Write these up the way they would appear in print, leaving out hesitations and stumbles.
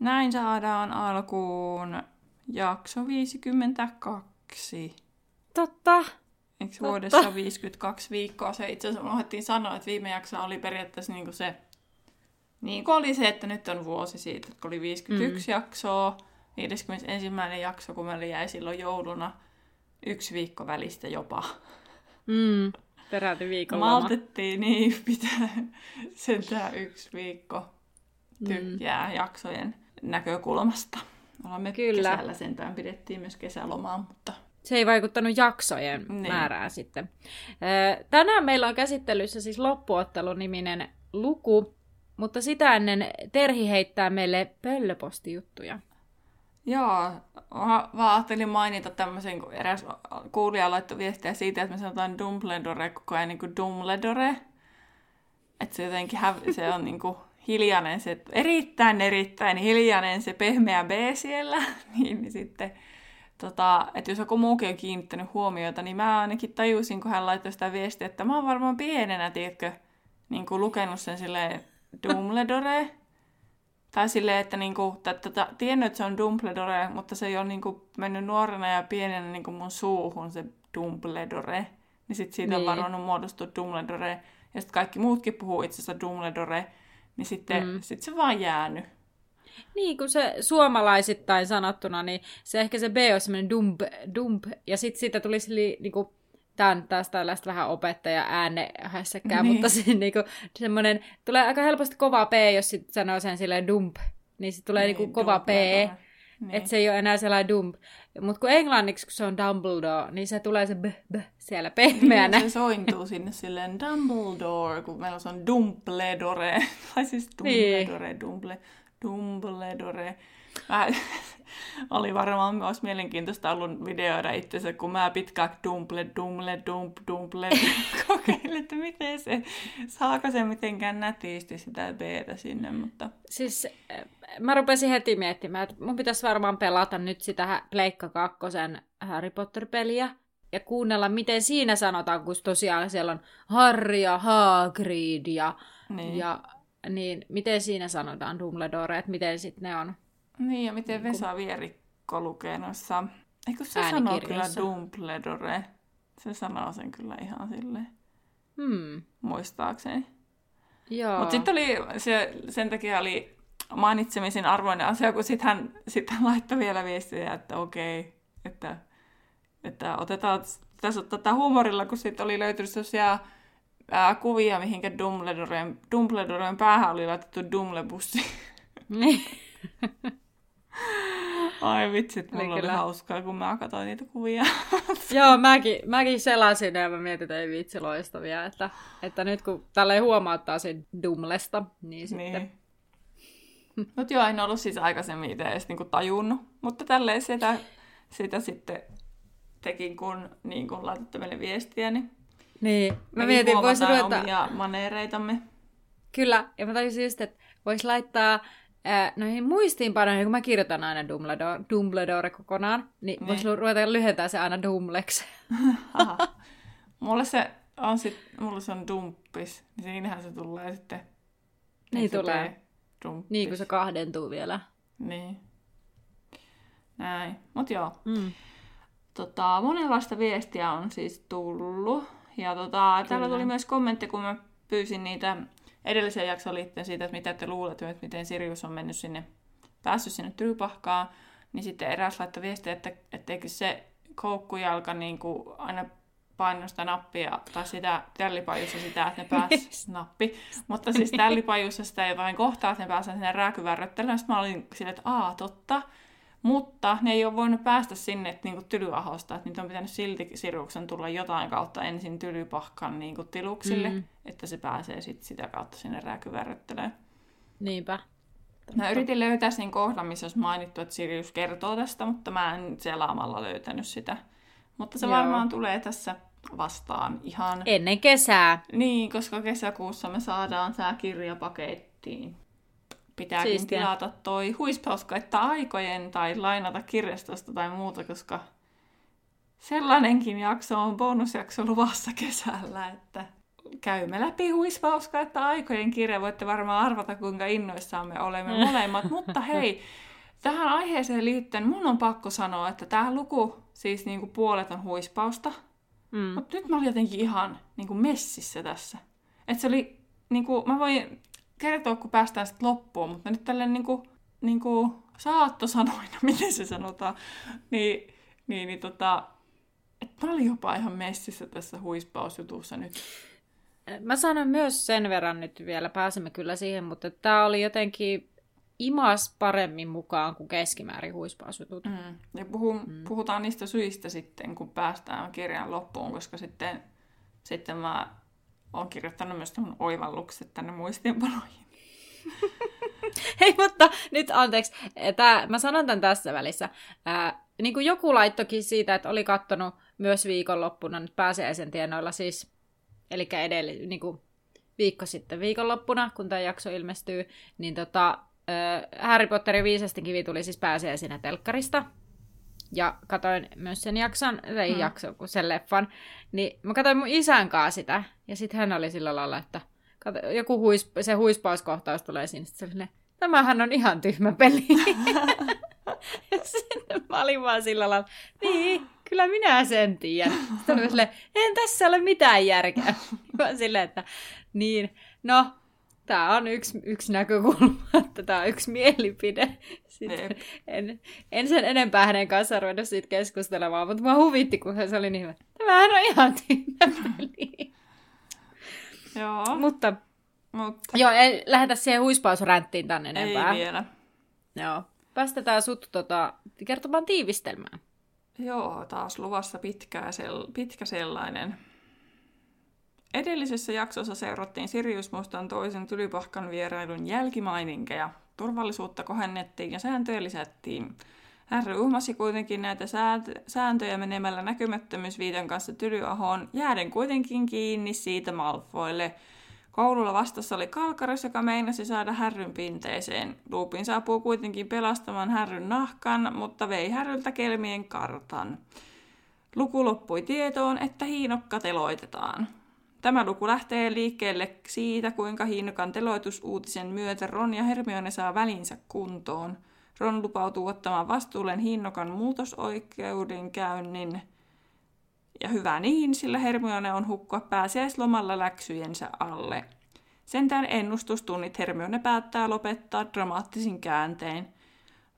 Näin saadaan alkuun jakso 52. Totta! Eikö vuodessa 52 viikkoa? Se itse asiassa unohdettiin sanoa, että viime jaksoa oli periaatteessa niin kuin se... Niin kuin oli se, että nyt on vuosi siitä, kun oli 51 jaksoa. 51. jakso, kun meillä jäi silloin jouluna 1 viikko välistä jopa. Peräti viikon loma. Maltettiin niin pitää sentään 1 viikko tyhjää jaksojen näkökulmasta. Olemme kyllä. Kesällä sentään pidettiin myös kesälomaa, mutta... Se ei vaikuttanut jaksojen määrään sitten. Tänään meillä on käsittelyssä siis loppuotteluniminen luku, mutta sitä ennen Terhi heittää meille pöllöpostijuttuja. Joo, mä vaan ajattelin mainita tämmöisen, kun eräs kuulija laittoi viestiä siitä, että me sanotaan Dumbledore koko ajan niin kuin Dumbledore. Että se jotenkin se on niin kuin hiljainen, se erittäin hiljainen se pehmeä B siellä. Niin sitten, että jos joku muukin on kiinnittänyt huomiota, niin mä ainakin tajusin, kun hän laittoi sitä viestiä, että mä oon varmaan pienenä, tiedätkö, niin kuin lukenut sen silleen Dumbledore. Tai silleen, että niinku, tiennyt, että se on Dumbledore, mutta se ei ole niinku mennyt nuorena ja pienenä niinku mun suuhun se Dumbledore. Niin sit siitä on varannut muodostua Dumbledore. Ja sitten kaikki muutkin puhuu itse asiassa Dumbledore. Niin sitten sit se vaan jäänyt. Niin, kun se suomalaisittain sanottuna, niin se ehkä se B on semmoinen dump. Ja sitten siitä tuli niinku... Tämä on taas tällaista vähän opettaja äänehässäkkää, mutta se, niinku, semmoinen, tulee aika helposti kova P, jos sit sanoo sen silleen dump. Niin se tulee niinku kova P, että se ei ole enää sellainen dump. Mutta kun englanniksi, kun se on Dumbledore, niin se tulee se b siellä pehmeänä. Niin, se sointuu sinne silleen Dumbledore, kun meillä on Dumbledore. Tai siis Dumbledore, Dumbledore. Oli varmaan myös mielenkiintoista ollut videoida itsensä, kun mä pitkään dumble kokeilin, että miten se, saako se mitenkään nätisti sitä B-tä sinne, mutta... Siis mä rupesin heti miettimään, että mun pitäisi varmaan pelata nyt sitä Pleikka 2:n Harry Potter-peliä ja kuunnella, miten siinä sanotaan, kun tosiaan siellä on Harry ja Hagrid ja niin miten siinä sanotaan Dumbledore, että miten sitten ne on... Niin, ja miten Vesa Vierikko lukee noissa... Eikö se sanoo kyllä Dumbledore? Se sanoo sen kyllä ihan silleen. Muistaakseni. Joo. Mutta sitten oli... Sen takia oli mainitsemisen arvoinen asia, kun sitten hän laittoi vielä viestiä, että okei, että otetaan... Tässä ottaa huumorilla, kun sitten oli löytynyt sellaisia kuvia, mihinkä Dumbledoren päähän oli laitettu Dumblebussi. Niin. Ai vitsit, mulla oli hauskaa, kun mä katsoin niitä kuvia. Joo, mäkin selasin ja mä mietin, että ei vitsi, loistavia. Että nyt kun tälleen huomauttaa sen Dumlesta, niin sitten... Mutta joo, en ollut siis aikaisemmin itse edes niinku tajunnut. Mutta tälleen sitä sitten tekin, kun niin laitatte meille viestiä, niin... Niin, mä mietin, voisi ruveta... omia maneereitamme. Kyllä, ja mä tajusin just, että voisi laittaa... Noihin muistiinpanoihin, kun mä kirjoitan aina Dumbledore kokonaan, niin voisi ruveta lyhentää se aina Dumleksi. Mulla se on Dumppis, niin siinähän se tulee sitten. Niin tulee. Niin, kun se kahdentuu vielä. Niin. Näin. Mut joo. Monenlaista viestiä on siis tullut. Ja täällä tuli myös kommentti, kun mä pyysin niitä... Edelliseen jaksoon liittyen siitä, että mitä te luulette, että miten Sirius on mennyt sinne, päässyt sinne Trypahkaan, niin sitten eräs laittoi viestiä, että eikö se koukkujalka niin kuin aina painosta nappia, tai sitä tällipajussa sitä, että ne pääsivät nappi. Mutta siis tällipajussa sitä ei vain kohtaa, että ne pääsivät sinne rääkyvärröttelyyn. Sitten mä olin silleen, että totta. Mutta ne ei ole voinut päästä sinne että niinku Tylyahosta, että niitä on pitänyt silti Siruksen tulla jotain kautta ensin Tylypahkan niinku tiluksille, että se pääsee sitten sitä kautta sinne rääkyvärröttelöön. Niinpä. Mä yritin löytää sen kohdan, missä olisi mainittu, että Sirius kertoo tästä, mutta mä en selaamalla löytänyt sitä. Mutta se varmaan tulee tässä vastaan ihan... ennen kesää. Niin, koska kesäkuussa me saadaan tämä kirja pakettiin. Pitääkin siistiä tilata toi huispauskaetta aikojen tai lainata kirjastosta tai muuta, koska sellainenkin jakso on bonusjakso luvassa kesällä, että... käymme läpi huispauskaetta aikojen kirja. Voitte varmaan arvata, kuinka innoissaamme olemme molemmat. Mutta hei, tähän aiheeseen liittyen mun on pakko sanoa, että tämä luku, siis niinku puolet on huispausta. Mm. Mutta nyt mä olin jotenkin ihan niinku messissä tässä. Että se oli, niinku, mä voin kertoa, kun päästään sitten loppuun, mutta nyt tälleen niinku saattosanoina, miten se sanotaan, niin että mä olin jopa ihan messissä tässä huispausjutussa nyt. Mä sanon myös sen verran nyt vielä, pääsemme kyllä siihen, mutta tää oli jotenkin imas paremmin mukaan kuin keskimäärin huispausjutut. Ja puhutaan niistä syistä sitten, kun päästään kirjan loppuun, koska sitten mä oon kirjoittanut myös mun oivallukset tänne muistiinpanoihin. Hei, mutta nyt anteeksi, mä sanon tän tässä välissä. Niin kuin joku laittokin siitä, että oli kattonut myös viikonloppuna nyt pääsiäisen tienoilla siis, eli niin kuin viikko sitten viikonloppuna, kun tämä jakso ilmestyy, niin Harry Potterin viisasten kivi tuli siis pääsiäisenä telkkarista. Ja katoin myös sen jakson, tai jakson, kun sen leffan. Niin mä katoin mun isän kanssa sitä, ja sitten hän oli sillä lailla, että joku se huispauskohtaus tulee siinä, sellainen, tämähän on ihan tyhmä peli. Ja sitten mä olin vaan sillä lailla, niin, kyllä minä sen tiedän. Sitten olin silleen, en tässä ole mitään järkeä. Mä silleen, että niin, no, tää on yksi näkökulma, että tää on yksi mielipide. En sen enempää hänen kanssaan ruvennut siitä keskustelemaan, mutta mä huvitti, kun se oli niin hyvä. Tämähän on ihan tyhmä peli. Joo. Mutta. Joo, ei lähdetä siihen huispausränttiin tänne enempää. Ei vielä. Joo. Päästetään sut kertomaan tiivistelmään. Joo, taas luvassa pitkä sellainen. Edellisessä jaksossa seurattiin Siriusmustan toisen Tylypahkan vierailun jälkimaininkeja. Turvallisuutta kohennettiin ja sääntöjä lisättiin. Harry uhmasi kuitenkin näitä sääntöjä menemällä näkymättömyysviiton kanssa Tylyahoon, jääden kuitenkin kiinni siitä Malfoylle. Koululla vastassa oli Kalkaros, joka meinasi saada Härryn pinteeseen. Lupin saapuu kuitenkin pelastamaan Härryn nahkan, mutta vei Härryltä kelmien kartan. Luku loppui tietoon, että hiinokka teloitetaan. Tämä luku lähtee liikkeelle siitä, kuinka hiinokan teloitusuutisen myötä Ron ja Hermione saa välinsä kuntoon. Ron lupautuu ottamaan vastuulleen hiinokan muutosoikeudenkäynnin. Ja hyvä niin, sillä Hermione on hukkua pääsiäislomalla läksyjensä alle. Sentään ennustustunnit Hermione päättää lopettaa dramaattisin kääntein.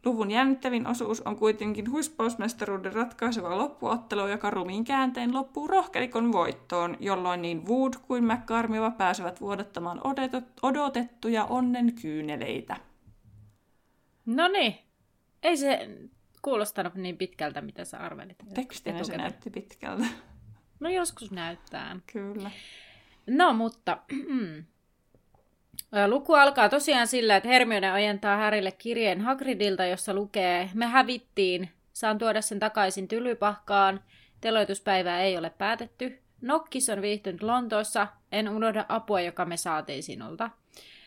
Luvun jännittävin osuus on kuitenkin huispausmestaruuden ratkaiseva loppuottelu, joka rumiin kääntein loppuu rohkelikon voittoon, jolloin niin Wood kuin McCormick pääsevät vuodattamaan odotettuja onnen kyyneleitä. No niin, ei se... kuulostanut niin pitkältä, mitä sä arvelit. Tekstinä se näytti pitkältä. No joskus näyttää. Kyllä. No mutta luku alkaa tosiaan sillä, että Hermione ojentaa Harrylle kirjeen Hagridilta, jossa lukee, me hävittiin, saan tuoda sen takaisin Tylypahkaan, teloituspäivää ei ole päätetty, Nokkis on viihtynyt Lontoossa, en unohda apua, joka me saatiin sinulta.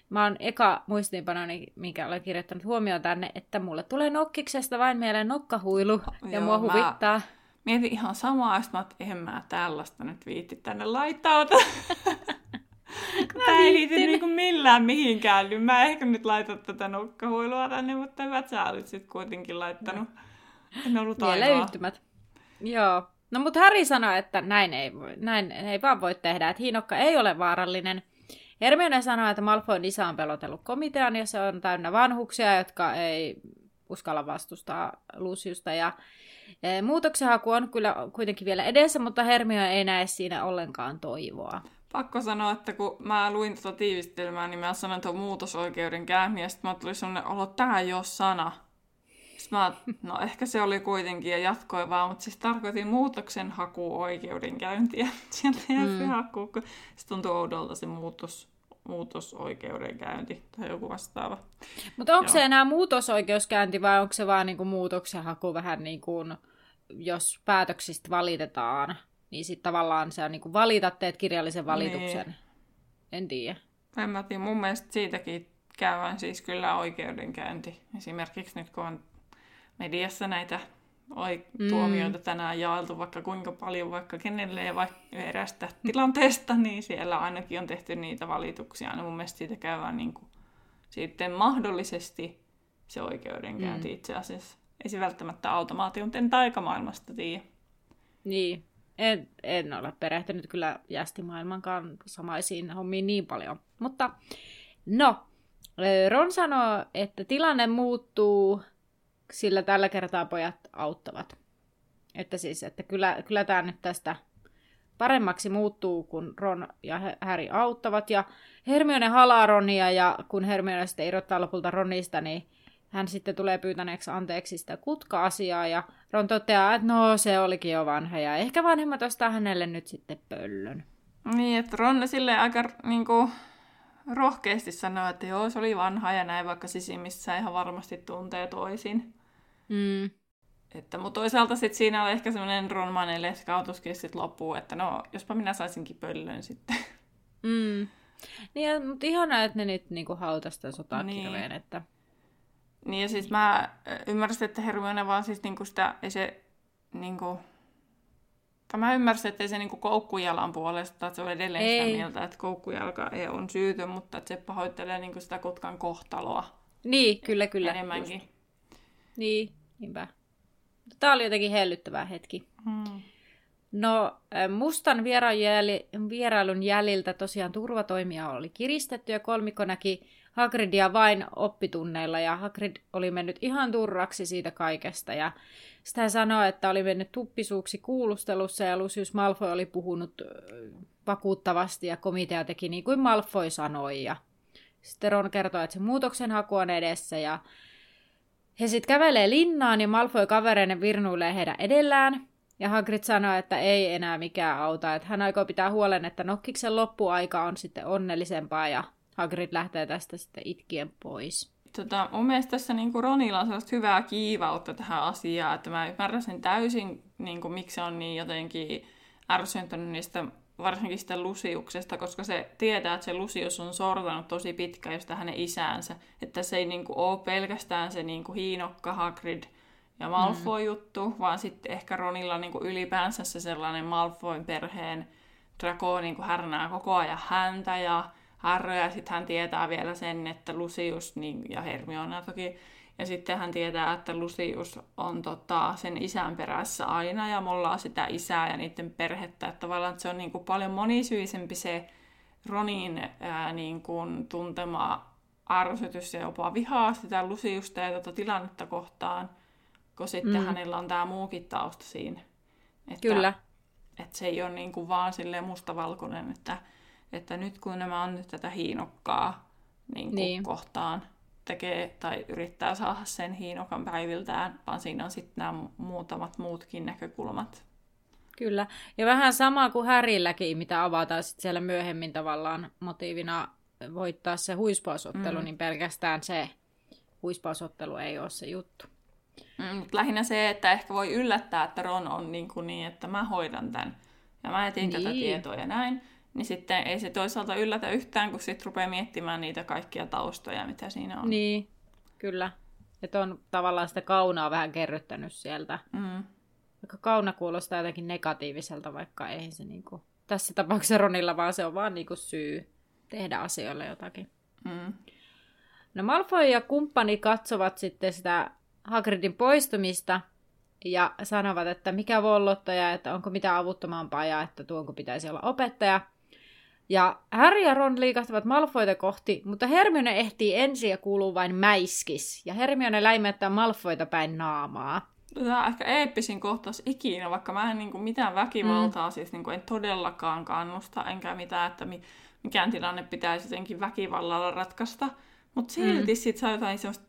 Mä oon eka muistiinpanoni, minkä olen kirjoittanut huomioon tänne, että mulle tulee Nokkiksesta vain mieleen nokkahuilu, ja mua huvittaa. Mietin ihan samaa, että eihän mä tällaista nyt viitti tänne laitauta. Tää ei liity niinku millään mihinkään, niin mä ehkä nyt laitan tätä nokkahuilua tänne, mutta hyvät sä olit sit kuitenkin laittanut. En ollut aikaa. Mieleyhtymät. Joo. No mut Harry sanoi, että näin ei vaan voi tehdä, että hiinokka ei ole vaarallinen. Hermione sanoo, että Malfoyn isä on pelotellut komitean, ja se on täynnä vanhuksia, jotka ei uskalla vastustaa Luciusta. Ja muutoksenhaku on kyllä kuitenkin vielä edessä, mutta Hermione ei näe siinä ollenkaan toivoa. Pakko sanoa, että kun mä luin tätä tiivistelmää, niin mä sanoin tuon muutosoikeuden käänni, ja sitten mä tulin sellainen olo, että tämä ei ole sana. No ehkä se oli kuitenkin, ja jatkoi vaan, mutta siis tarkoitin muutoksenhakuoikeudenkäyntiä. Sieltä jäi se haku, kun se tuntui oudolta se muutos muutosoikeudenkäynti tai joku vastaava. Mutta onko se enää muutosoikeuskäynti vai onko se vaan niinku muutoksenhaku vähän niin kuin, jos päätöksistä valitetaan, niin sitten tavallaan sä niinku valitat, teet kirjallisen valituksen. Niin. En tiedä. En mä tiedä. Mun mielestä siitäkin käydään siis kyllä oikeudenkäynti. Esimerkiksi nyt kun on mediassa näitä tuomioita tänään jaeltu vaikka kuinka paljon, vaikka kenelle ja vaikka erästä tilanteesta, niin siellä ainakin on tehty niitä valituksia. No mun mielestä siitä käydään niin kuin sitten mahdollisesti se oikeudenkäynti itse asiassa. Ei se välttämättä automaation taikamaailmasta tiedä. Niin, en ole perehtynyt kyllä jästimaailmankaan samaisiin hommiin niin paljon. Mutta no, Ron sanoo, että tilanne muuttuu, sillä tällä kertaa pojat auttavat. Että siis, että kyllä tämä nyt tästä paremmaksi muuttuu, kun Ron ja Harry auttavat. Ja Hermione halaa Ronia, ja kun Hermione sitten irrottaa lopulta Ronista, niin hän sitten tulee pyytäneeksi anteeksi sitä kutka-asiaa. Ja Ron toteaa, että no se olikin jo vanha, ja ehkä vanhemmat ostaa hänelle nyt sitten pöllön. Niin, että Ron silleen aika niinku rohkeasti sanoo, että joo, se oli vanha ja näin, vaikka sisimmissään ihan varmasti tuntee toisin. Mm. Mutta toisaalta sit siinä on ehkä semmoinen Ron-mainen leskautuskin sit loppuun, että no, jospa minä saisinkin pöllön sitten. Mm. Niin, mutta ihanaa, että ne nyt niinku hautasi tämän sotakirveen. Niin. Että... niin, ja siis mä ymmärsin, että Hermione vaan siis niinku sitä, ei se niinku... Mä ymmärsin, että ei se niinku koukkujalan puolesta, että se on edelleen sitä mieltä, että koukkujalka ei on syytön, mutta että se pahoittelee niinku sitä kutkan kohtaloa. Niin, kyllä. Enemmänkin. Just. Niin, niinpä. Tämä oli jotenkin hellyttävä hetki. No, mustan vierailun jäljiltä tosiaan turvatoimia oli kiristetty ja kolmikko näki Hagridia vain oppitunneilla ja Hagrid oli mennyt ihan turraksi siitä kaikesta ja sitä sanoi, että oli mennyt tuppisuuksi kuulustelussa ja Lucius Malfoy oli puhunut vakuuttavasti ja komitea teki niin kuin Malfoy sanoi ja sitten Ron kertoi, että se muutoksenhaku on edessä ja he sitten kävelee linnaan ja Malfoy kavereinen virnuilee heidän edellään ja Hagrid sanoi, että ei enää mikään auta, että hän aikoo pitää huolen, että Nokkiksen loppuaika on sitten onnellisempaa ja Hagrid lähtee tästä sitten itkien pois. Mun mielestä tässä niinku Ronilla on sellaista hyvää kiivautta tähän asiaan, että mä ymmärrän sen täysin, niinku, miksi se on niin jotenkin ärsyntynyt niistä, varsinkin sitä Luciuksesta, koska se tietää, että se Lucius on sortanut tosi pitkään sitä hänen isäänsä. Että se ei niinku ole pelkästään se niinku hiinokka Hagrid ja Malfoy-juttu, vaan sitten ehkä Ronilla niinku ylipäänsä se sellainen Malfoyn perheen Draco niinku härnää koko ajan häntä ja Harry, ja sitten hän tietää vielä sen, että Lucius niin, ja Hermione toki, ja sitten hän tietää, että Lucius on sen isän perässä aina, ja mollaa sitä isää ja niiden perhettä, että tavallaan se on niin kuin, paljon monisyisempi se Ronin niin kuin, tuntema ärsytys ja jopa vihaa sitä Luciusta ja tilannetta kohtaan, kun sitten hänellä on tämä muukin tausta siinä. Että, kyllä. Että se ei ole niin kuin, vaan silleen mustavalkoinen, että nyt kun nämä on nyt tätä hiinokkaa niin. kohtaan tekee tai yrittää saada sen hiinokan päiviltään, vaan siinä on sitten nämä muutamat muutkin näkökulmat. Kyllä. Ja vähän sama kuin Harrylläkin, mitä avataan sitten siellä myöhemmin tavallaan motiivina voittaa se huispausottelu, niin pelkästään se huispausottelu ei ole se juttu. Lähinnä se, että ehkä voi yllättää, että Ron on niin, että mä hoidan tämän ja mä etin tätä tietoa ja näin. Niin sitten ei se toisaalta yllätä yhtään, kun sitten rupeaa miettimään niitä kaikkia taustoja, mitä siinä on. Niin, kyllä. Että on tavallaan sitä kaunaa vähän kerryttänyt sieltä. Vaikka kauna kuulostaa jotenkin negatiiviselta, vaikka ei se niinku... Tässä tapauksessa Ronilla vaan se on vaan niinku syy tehdä asioille jotakin. No Malfoy ja kumppani katsovat sitten sitä Hagridin poistumista ja sanovat, että mikä vollottaja, että onko mitään avuttomampaa ja että tuonko pitäisi olla opettaja. Ja Harry ja Ron liikahtavat Malfoyta kohti, mutta Hermione ehtii ensin ja kuuluu vain mäiskis. Ja Hermione läimettää Malfoyta päin naamaa. Tämä on ehkä eeppisin kohtaus ikinä, vaikka mä en niin kuin mitään väkivaltaa, siis niin kuin en todellakaan kannusta, enkä mitään, että mikään tilanne pitäisi jotenkin väkivallalla ratkaista. Mutta silti sit saa jotain semmoista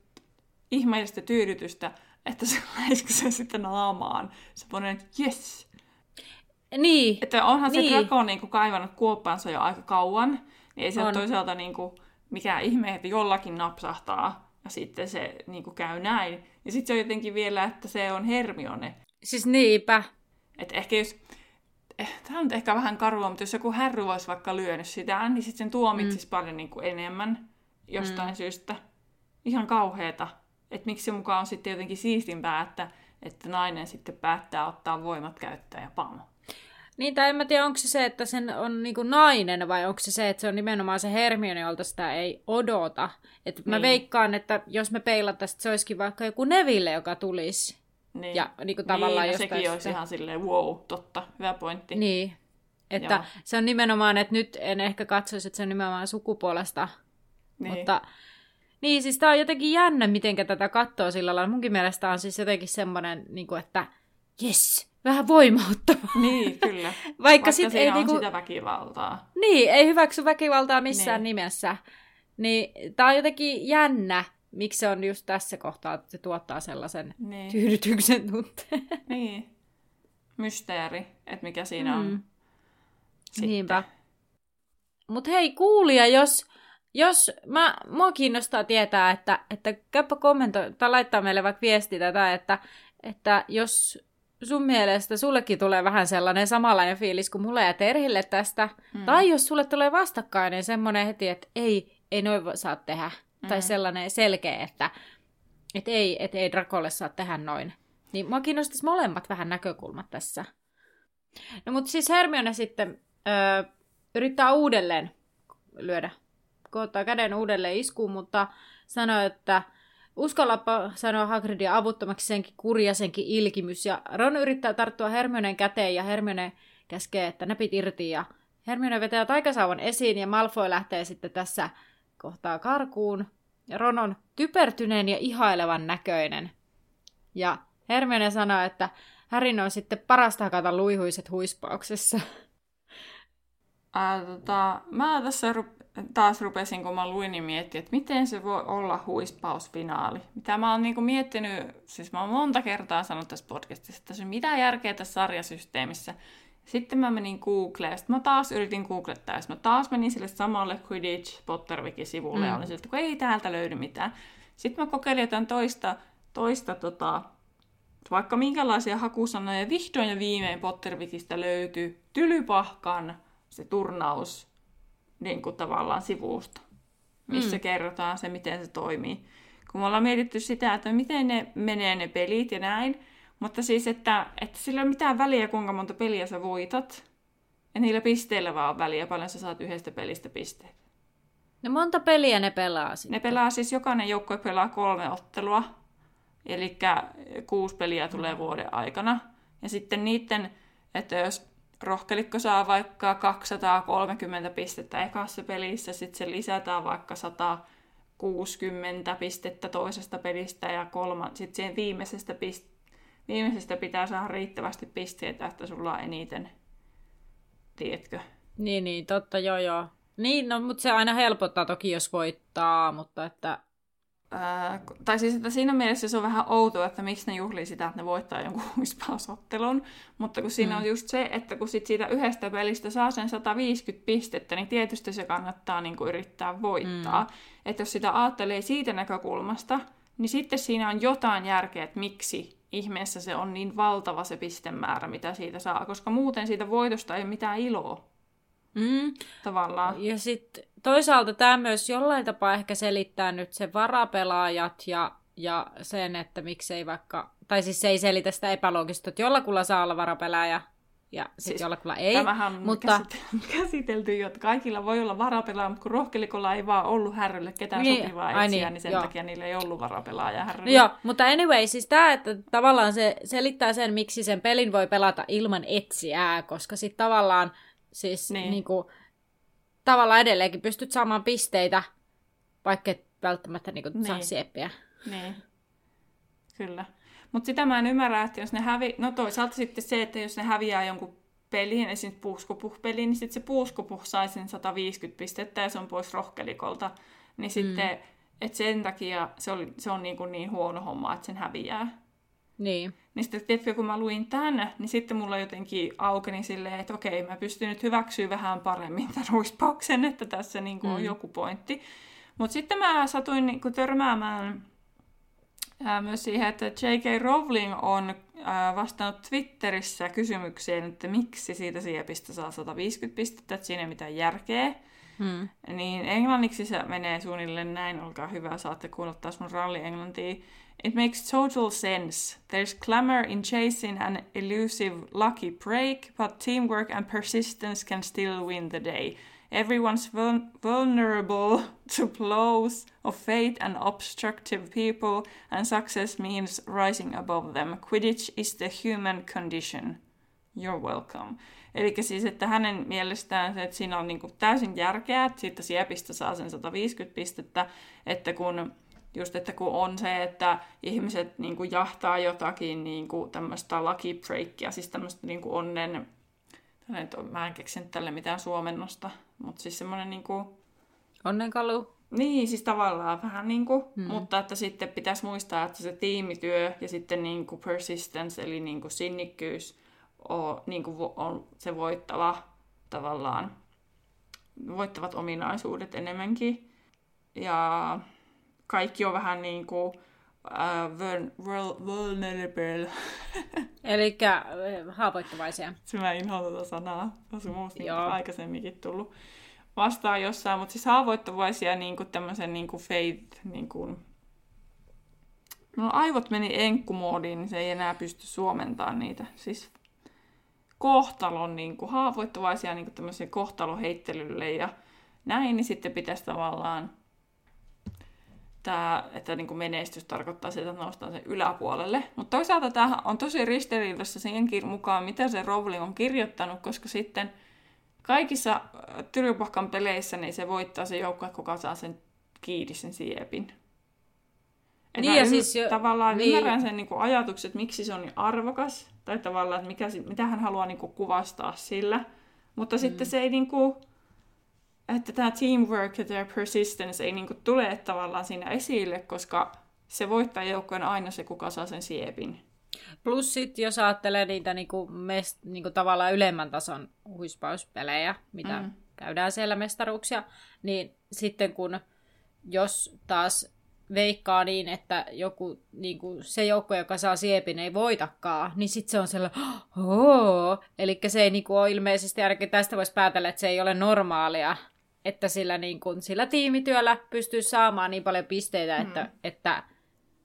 ihmeellistä tyydytystä, että se läiskisee sitten naamaan. Semmoinen, että jes! Niin. Että onhan se Draco niin kuin kaivannut kuoppaansa jo aika kauan. Ei se ole toisaalta niinku mikään ihme, että jollakin napsahtaa ja sitten se niinku käy näin. Ja sitten se on jotenkin vielä, että se on Hermione. Siis niinpä. Että ehkä jos... Tämä on ehkä vähän karua, mutta jos joku härry olisi vaikka lyönyt sitä, niin sitten sen tuomitsisi paljon niinku enemmän jostain syystä. Ihan kauheeta. Että miksi se mukaan on sitten jotenkin siistimpää, että nainen sitten päättää ottaa voimat käyttää ja pam. Niin, tai en mä tiedä, onko se, että sen on niinku nainen, vai onko se, että se on nimenomaan se Hermione, jolta sitä ei odota. Että mä veikkaan, että jos me peilattaisiin, se olisikin vaikka joku Neville, joka tulisi. Niin, ja niinku tavallaan niin sekin olisi ihan silleen, wow, totta, hyvä pointti. Niin, että joo. Se on nimenomaan, että nyt en ehkä katsoisi, että se on nimenomaan sukupuolesta, niin. Mutta... Niin, siis tää on jotenkin jännä, mitenkä tätä katsoo sillä lailla. Munkin mielestä on siis jotenkin semmoinen, että jes, vähän voimauttavaa. Niin, kyllä. Vaikka sit ei niinku... sitä väkivaltaa. Niin, ei hyväksy väkivaltaa missään nimessä. Niin, tää on jotenkin jännä, miksi se on just tässä kohtaa, että se tuottaa sellaisen tyydytyksen tunteen. Niin, mysteeri, että mikä siinä on. Sitten. Niinpä. Mut hei, kuulija, jos mua kiinnostaa tietää, että käypä kommentoi tai laittaa meille vaikka viesti tätä, että jos sun mielestä sullekin tulee vähän sellainen samanlainen fiilis kuin mulle ja Terhille tästä, tai jos sulle tulee vastakkainen niin semmoinen heti, että ei noin saa tehdä, tai sellainen selkeä, että ei Dracolle saa tehdä noin, niin mua kiinnostaisi molemmat vähän näkökulmat tässä. No mutta siis Hermione sitten yrittää uudelleen lyödä. Ottaa käden uudelleen iskuun, mutta sanoi, että uskallapa sanoa Hagridia avuttomaksi senkin kurja, senkin ilkimys. Ja Ron yrittää tarttua Hermionen käteen ja Hermione käskee, että näpit irti. Ja Hermione vetää taikasauvan esiin ja Malfoy lähtee sitten tässä kohtaa karkuun. Ja Ron on typertyneen ja ihailevan näköinen. Ja Hermione sanoo, että Harryn on sitten parasta hakata luihuiset huispauksessa. Mä tässä taas rupesin, kun mä luin, niin miettiä, että miten se voi olla huispausfinaali. Mitä mä oon niinku miettinyt, siis mä oon monta kertaa sanonut tässä podcastissa, että se mitä järkeä tässä sarjasysteemissä. Sitten mä menin Googleen, ja sitten mä taas yritin googlettaa, ja mä taas menin sille samalle Quidditch-Potterwiki-sivulle, ja olin siltä, kun ei täältä löydy mitään. Sitten mä kokeilin jotain toista vaikka minkälaisia hakusanoja, vihdoin ja viimein Potterwikista löytyy Tylypahkan se turnaus, niin kuin tavallaan sivusta, missä kerrotaan se, miten se toimii. Kun me ollaan mietitty sitä, että miten ne menee ne pelit ja näin, mutta siis, että sillä ei ole mitään väliä, kuinka monta peliä sä voitat, ja niillä pisteillä vaan on väliä, paljon sä saat yhdestä pelistä pisteet. No monta peliä ne pelaa sitten? Ne pelaa siis, jokainen joukkue pelaa 3 ottelua, eli 6 peliä tulee vuoden aikana, ja sitten niiden, että jos rohkelikko saa vaikka 230 pistettä ekassa pelissä, sitten se lisätään vaikka 160 pistettä toisesta pelistä ja sitten siihen viimeisestä pitää saada riittävästi pisteitä, että sulla on eniten, tiedätkö? Niin, totta, joo. Niin, no, mutta se aina helpottaa toki, jos voittaa, mutta että... tai siis, että siinä mielessä se on vähän outoa, että miksi ne juhlii sitä, että ne voittaa jonkun huispausottelun, mutta kun siinä on just se, että kun sit siitä yhdestä pelistä saa sen 150 pistettä, niin tietysti se kannattaa niinku yrittää voittaa. Että jos sitä ajattelee siitä näkökulmasta, niin sitten siinä on jotain järkeä, että miksi ihmeessä se on niin valtava se pistemäärä, mitä siitä saa, koska muuten siitä voitosta ei ole mitään iloa. Tavallaan. Ja sitten toisaalta tämä myös jollain tapaa ehkä selittää nyt sen varapelaajat ja sen, että miksei vaikka... Tai siis se ei selitä sitä epäloogista, että jollakulla saa olla varapelaaja ja sitten siis jollakulla ei. Tämähän mutta... on käsitelty jo, että kaikilla voi olla varapelaaja, mutta kun rohkelikolla ei vaan ollut härrylle ketään niin, sopivaa etsiä, niin sen takia niillä ei ollut varapelaaja härrylle. No, joo, mutta anyway, siis tämä, että tavallaan se selittää sen, miksi sen pelin voi pelata ilman etsiää, koska sitten tavallaan... Siis niinku, tavallaan edelleenkin pystyt saamaan pisteitä, vaikka et välttämättä niinku saa sieppiä. Niin, kyllä. Mutta sitä mä en ymmärrä, että jos ne häviää... No toisaalta sitten se, että jos ne häviää jonkun pelin, esimerkiksi puuskupuh-peliin, niin sitten se puuskupuh sai sen 150 pistettä ja se on pois rohkelikolta. Niin sitten, että sen takia se on niinku niin huono homma, että sen häviää. Niin. Niin sitten, tiedätkö, kun mä luin tämän, niin sitten mulla jotenkin aukeni silleen, että okei, mä pystyn nyt hyväksyä vähän paremmin tämän ruispauksen, että tässä niin kuin on joku pointti. Mutta sitten mä satuin niin kuin törmäämään myös siihen, että J.K. Rowling on vastannut Twitterissä kysymykseen, että miksi siitä siepistä saa 150 pistettä, että siinä ei mitään järkeä. Niin englanniksi se menee suunnilleen näin, olkaa hyvä, saatte kuulla taas mun ralli-englantia. It makes total sense. There's glamour in chasing an elusive lucky break, but teamwork and persistence can still win the day. Everyone's vulnerable to blows of fate and obstructive people, and success means rising above them. Quidditch is the human condition. You're welcome. Eli siis, että hänen mielestään se, että siinä on niin kuin täysin järkeä, että siitä siepistä saa sen 150 pistettä, että kun on se, että ihmiset niin kuin jahtaa jotakin niin kuin tämmöistä lucky breakia, siis tämmöistä niin kuin onnen, mä en keksinyt tälle mitään suomennosta, mutta siis semmoinen niin kuin onnenkalu. Niin, siis tavallaan vähän niin kuin, mutta että sitten pitäisi muistaa, että se tiimityö ja sitten niin kuin persistence, eli niin kuin sinnikkyys, on se voittava tavallaan, voittavat ominaisuudet enemmänkin. Ja kaikki on vähän niin kuin vulnerable. Elikkä haavoittuvaisia. Mä inhoan tätä sanaa. Tosi muusta aikaisemminkin tullut vastaan jossain. Mutta siis haavoittuvaisia niin kuin tämmöisen niin kuin faith... Niin kuin... No, aivot meni enkkumoodiin, niin se ei enää pysty suomentamaan niitä. Siis kohtalon niin kuin haavoittuvaisia niin kuin tämmöisen kohtaloheittelylle ja näin, niin sitten pitäisi tavallaan tämä, että niin kuin menestys tarkoittaa sitä, että noustaan sen yläpuolelle. Mutta toisaalta tämä on tosi ristiriidassa senkin mukaan, mitä se Rowling on kirjoittanut, koska sitten kaikissa Tylypahkan peleissä niin se voittaa se joukko, kuka saa sen kiinni sen siepin. Niin, ja siis tavallaan ymmärrän sen niin kuin ajatukset, että miksi se on niin arvokas, tai tavallaan, että mitä hän haluaa niin kuin kuvastaa sillä. Mutta sitten se ei niin kuin, että tämä teamwork ja tämä persistence ei niin kuin tule tavallaan siinä esille, koska se voittajajoukko on aina se, kuka saa sen siepin. Plus sitten, jos ajattelee niitä niin kuin tavallaan ylemmän tason huispauspelejä, mitä käydään siellä mestaruuksia, niin sitten kun jos taas... veikkaa niin, että joku, niin kuin se joukko, joka saa siepin, ei voitakaan, niin sitten se on sellainen, eli se ei niin kuin ole ilmeisesti, ainakin tästä voisi päätellä, että se ei ole normaalia, että sillä, niin kuin, sillä tiimityöllä pystyy saamaan niin paljon pisteitä, että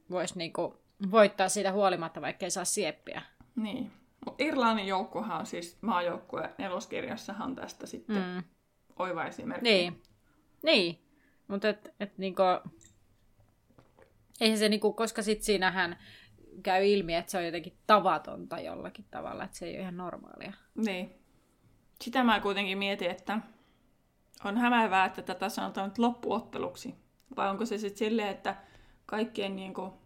voisi niin kuin voittaa siitä huolimatta, vaikka ei saa sieppiä. Niin, mutta Irlannin joukkohan on siis maajoukkue, neloskirjassahan tästä sitten oiva esimerkki. Niin. Mutta et niinku... Eihän se niinku, koska sitten siinähän käy ilmi, että se on jotenkin tavatonta jollakin tavalla, että se ei ole ihan normaalia. Niin. Sitä mä kuitenkin mietin, että on hämäävää, että tätä sanotaan nyt loppuotteluksi. Vai onko se sitten silleen, että kaikkien niinku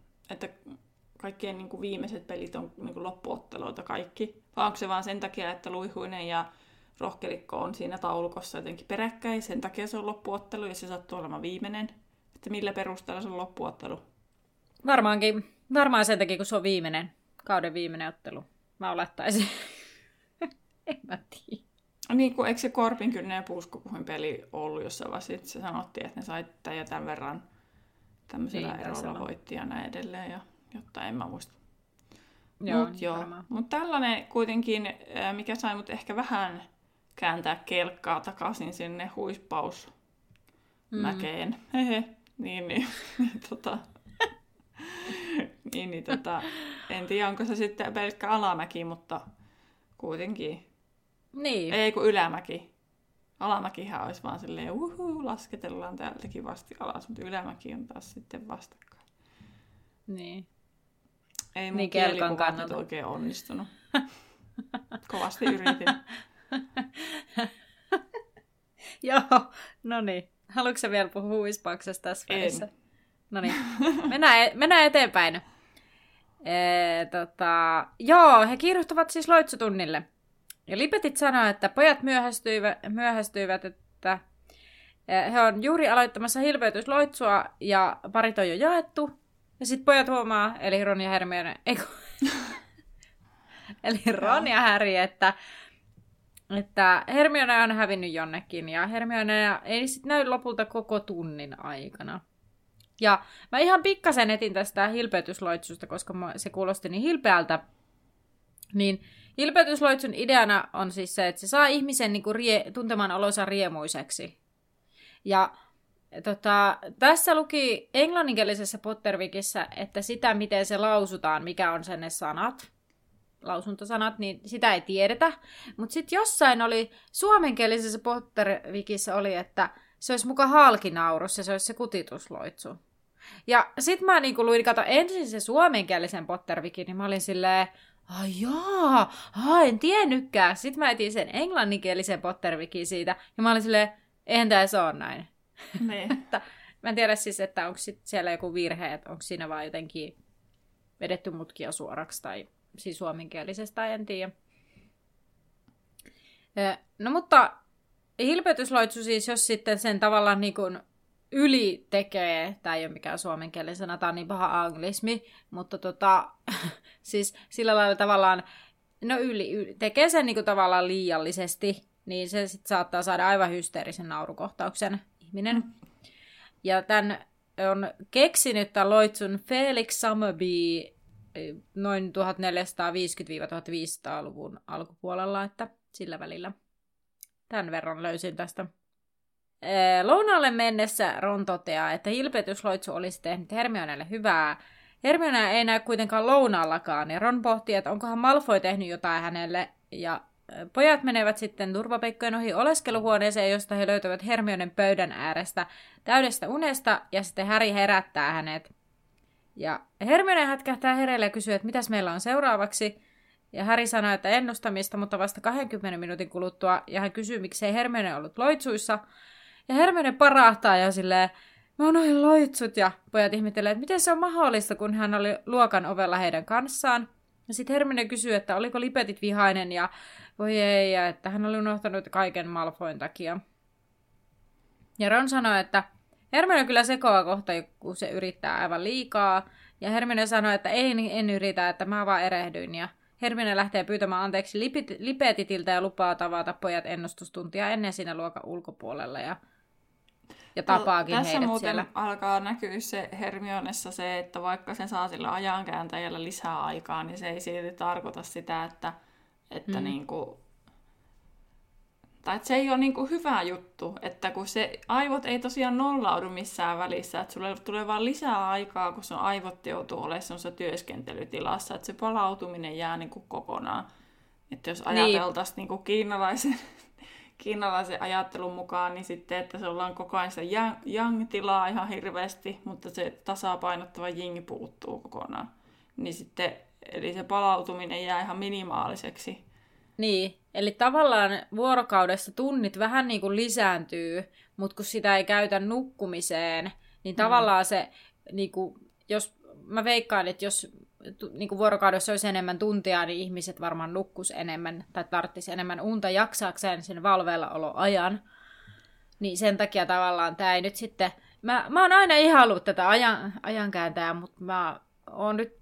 viimeiset pelit on niinku loppuotteluita kaikki? Vai onko se vaan sen takia, että Luihuinen ja Rohkelikko on siinä taulukossa jotenkin peräkkäin, sen takia se on loppuottelu ja se sattuu olemaan viimeinen? Että millä perusteella se on loppuottelu? Varmaan sen takia, kun se on viimeinen, kauden viimeinen ottelu. Mä olettaisin. En mä tiedä. Niin kuin, eikö se Korpinkynnen ja Puuskupuhin peli ollut jossain vaiheessa? Se sanottiin, että ne sai tämän ja tämän verran tämmöisellä erolla voitti ja näin edelleen. Ja, jotta en mä muista. Mutta tällainen kuitenkin, mikä sai mut ehkä vähän kääntää kelkkaa takaisin sinne huispausmäkeen. En tiedä, onko se sitten pelkkä alamäki, mutta kuitenkin. Niin. Ei kun ylämäki. Alamäkihän olisi vaan silleen, lasketellaan täältäkin vasti alas, mutta ylämäki on taas sitten vastakkain. Niin. Ei mun niin kielikuvat nyt oikein onnistunut. Kovasti yritin. Joo, no niin. Haluatko sä vielä puhua huispauksesta tässä välissä? En. Noniin, mennään eteenpäin. He kiiruhtuvat siis loitsutunnille. Ja Lipetit sanoo, että pojat myöhästyivät, että he on juuri aloittamassa hilpeytysloitsua ja parit on jo jaettu. Ja sitten pojat huomaa, eli Ron ja Hermione, eli Ron ja Harry, että Hermione on hävinnyt jonnekin, ja Hermione ei sitten näy lopulta koko tunnin aikana. Ja mä ihan pikkasen etin tästä hilpeytysloitsusta, koska se kuulosti niin hilpeältä. Niin hilpeytysloitsun ideana on siis se, että se saa ihmisen niinku tuntemaan olonsa riemuiseksi. Ja tässä luki englanninkielisessä Pottervikissä, että sitä, miten se lausutaan, mikä on sen ne sanat, lausuntosanat, niin sitä ei tiedetä. Mutta sitten jossain oli, suomenkielisessä Pottervikissä oli, että se olisi muka halkinaurus ja se olisi se kutitusloitsu. Ja sitten mä niinku luin, kato ensin se suomenkielisen Pottervikin, niin mä olin silleen, en tiennytkään. Sitten mä etin sen englanninkielisen Pottervikin siitä, ja mä olin silleen, eihän tää se ole näin. Mä en tiedä siis, että onko sit siellä joku virhe, että onko siinä vaan jotenkin vedetty mutkia suoraksi tai siis suomenkielisestä, en tiedä. No mutta hilpeytysloitsu siis, jos sitten sen tavallaan niin kuin yli tekee, tämä ei ole mikään suomenkielinen sana, tämä on niin paha anglismi, mutta siis sillä lailla tavallaan, tekee sen niin kuin tavallaan liiallisesti, niin se sitten saattaa saada aivan hysteerisen naurukohtauksen ihminen. Ja tämän on keksinyt tämän loitsun Felix Summerby noin 1450-1500-luvun alkupuolella, että sillä välillä. Tämän verran löysin tästä. Lounaalle mennessä Ron toteaa, että hilpeytysloitsu olisi tehnyt Hermionelle hyvää. Hermione ei näy kuitenkaan lounaallakaan, ja Ron pohtii, että onkohan Malfoy tehnyt jotain hänelle, ja pojat menevät sitten turvapeikkojen ohi oleskeluhuoneeseen, josta he löytävät Hermionen pöydän äärestä täydestä unesta, ja sitten Harry herättää hänet. Ja Hermione hätkähtää hereille ja kysyy, että mitäs meillä on seuraavaksi. Ja Harry sanoo, että ennustamista, mutta vasta 20 minuutin kuluttua. Ja hän kysyy, miksei Hermione ollut loitsuissa. Ja Hermione parahtaa ja silleen, mä unohdin loitsut. Ja pojat ihmettelee, että miten se on mahdollista, kun hän oli luokan ovella heidän kanssaan. Ja sitten Hermione kysyy, että oliko Lipetit vihainen ja voi ei, ja että hän oli unohtanut kaiken Malfoyn takia. Ja Ron sanoi, että Hermione kyllä sekoaa kohta, kun se yrittää aivan liikaa. Ja Hermione sanoi, että en yritä, että mä vaan erehdyin. Ja Hermione lähtee pyytämään anteeksi Lipetitiltä ja lupaa tavata pojat ennustustuntia ennen siinä luokan ulkopuolella. Ja tapaakin heidät siellä. Tässä muuten alkaa näkyä se Hermionessa se, että vaikka sen saa sillä ajankääntäjällä lisää aikaa, niin se ei silti tarkoita sitä, että niinku, tai että se ei ole niinku hyvä juttu, että kun se aivot ei tosiaan nollaudu missään välissä, että sulle tulee vaan lisää aikaa, kun sun aivot joutuu olemaan semmoisessa työskentelytilassa, että se palautuminen jää niinku kokonaan. Että jos ajateltaisiin niinku kiinalaisen ajattelun mukaan, niin sitten, että se ollaan koko ajan sitä yang-tilaa ihan hirveästi, mutta se tasapainottava jing puuttuu kokonaan. Niin sitten, eli se palautuminen jää ihan minimaaliseksi. Niin, eli tavallaan vuorokaudessa tunnit vähän niin kuin lisääntyy, mutta kun sitä ei käytä nukkumiseen, niin tavallaan se, niin kuin, jos mä veikkaan, että jos niin kuin vuorokaudessa olisi enemmän tuntia, niin ihmiset varmaan nukkus enemmän tai tarttisi enemmän unta jaksaakseen sen valveillaoloajan. Niin sen takia tavallaan tämä ei nyt sitten, mä oon aina ihaillut tätä ajankääntää, mutta mä oon nyt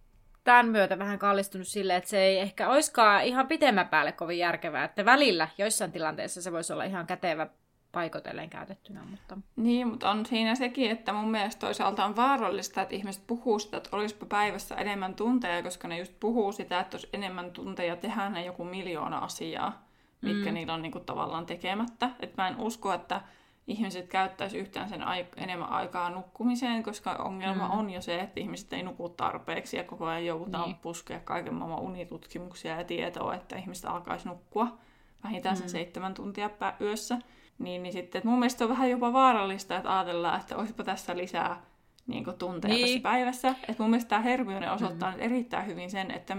tämän myötä vähän kallistunut silleen, että se ei ehkä oiskaan ihan pitemmän päälle kovin järkevää, että välillä joissain tilanteissa se voisi olla ihan kätevä paikoitellen käytettynä. Mutta niin, mutta on siinä sekin, että mun mielestä toisaalta on vaarallista, että ihmiset puhuu sitä, että olisipa päivässä enemmän tunteja, koska ne just puhuu sitä, että olisi enemmän tunteja, tehdään ne joku 1 miljoona asiaa, mitkä niillä on niinku tavallaan tekemättä. Et mä en usko, että ihmiset käyttäisi yhtään sen enemmän aikaa nukkumiseen, koska ongelma on jo se, että ihmiset ei nuku tarpeeksi ja koko ajan joudutaan puskea kaiken maailman unitutkimuksia ja tietoa, että ihmiset alkaisi nukkua vähintään sen 7 tuntia yössä. Niin sitten, että mun mielestä on vähän jopa vaarallista, että ajatellaan, että olisipa tässä lisää niin kuin tunteja tässä päivässä. Että mun mielestä tämä Hermione osoittaa erittäin hyvin sen, että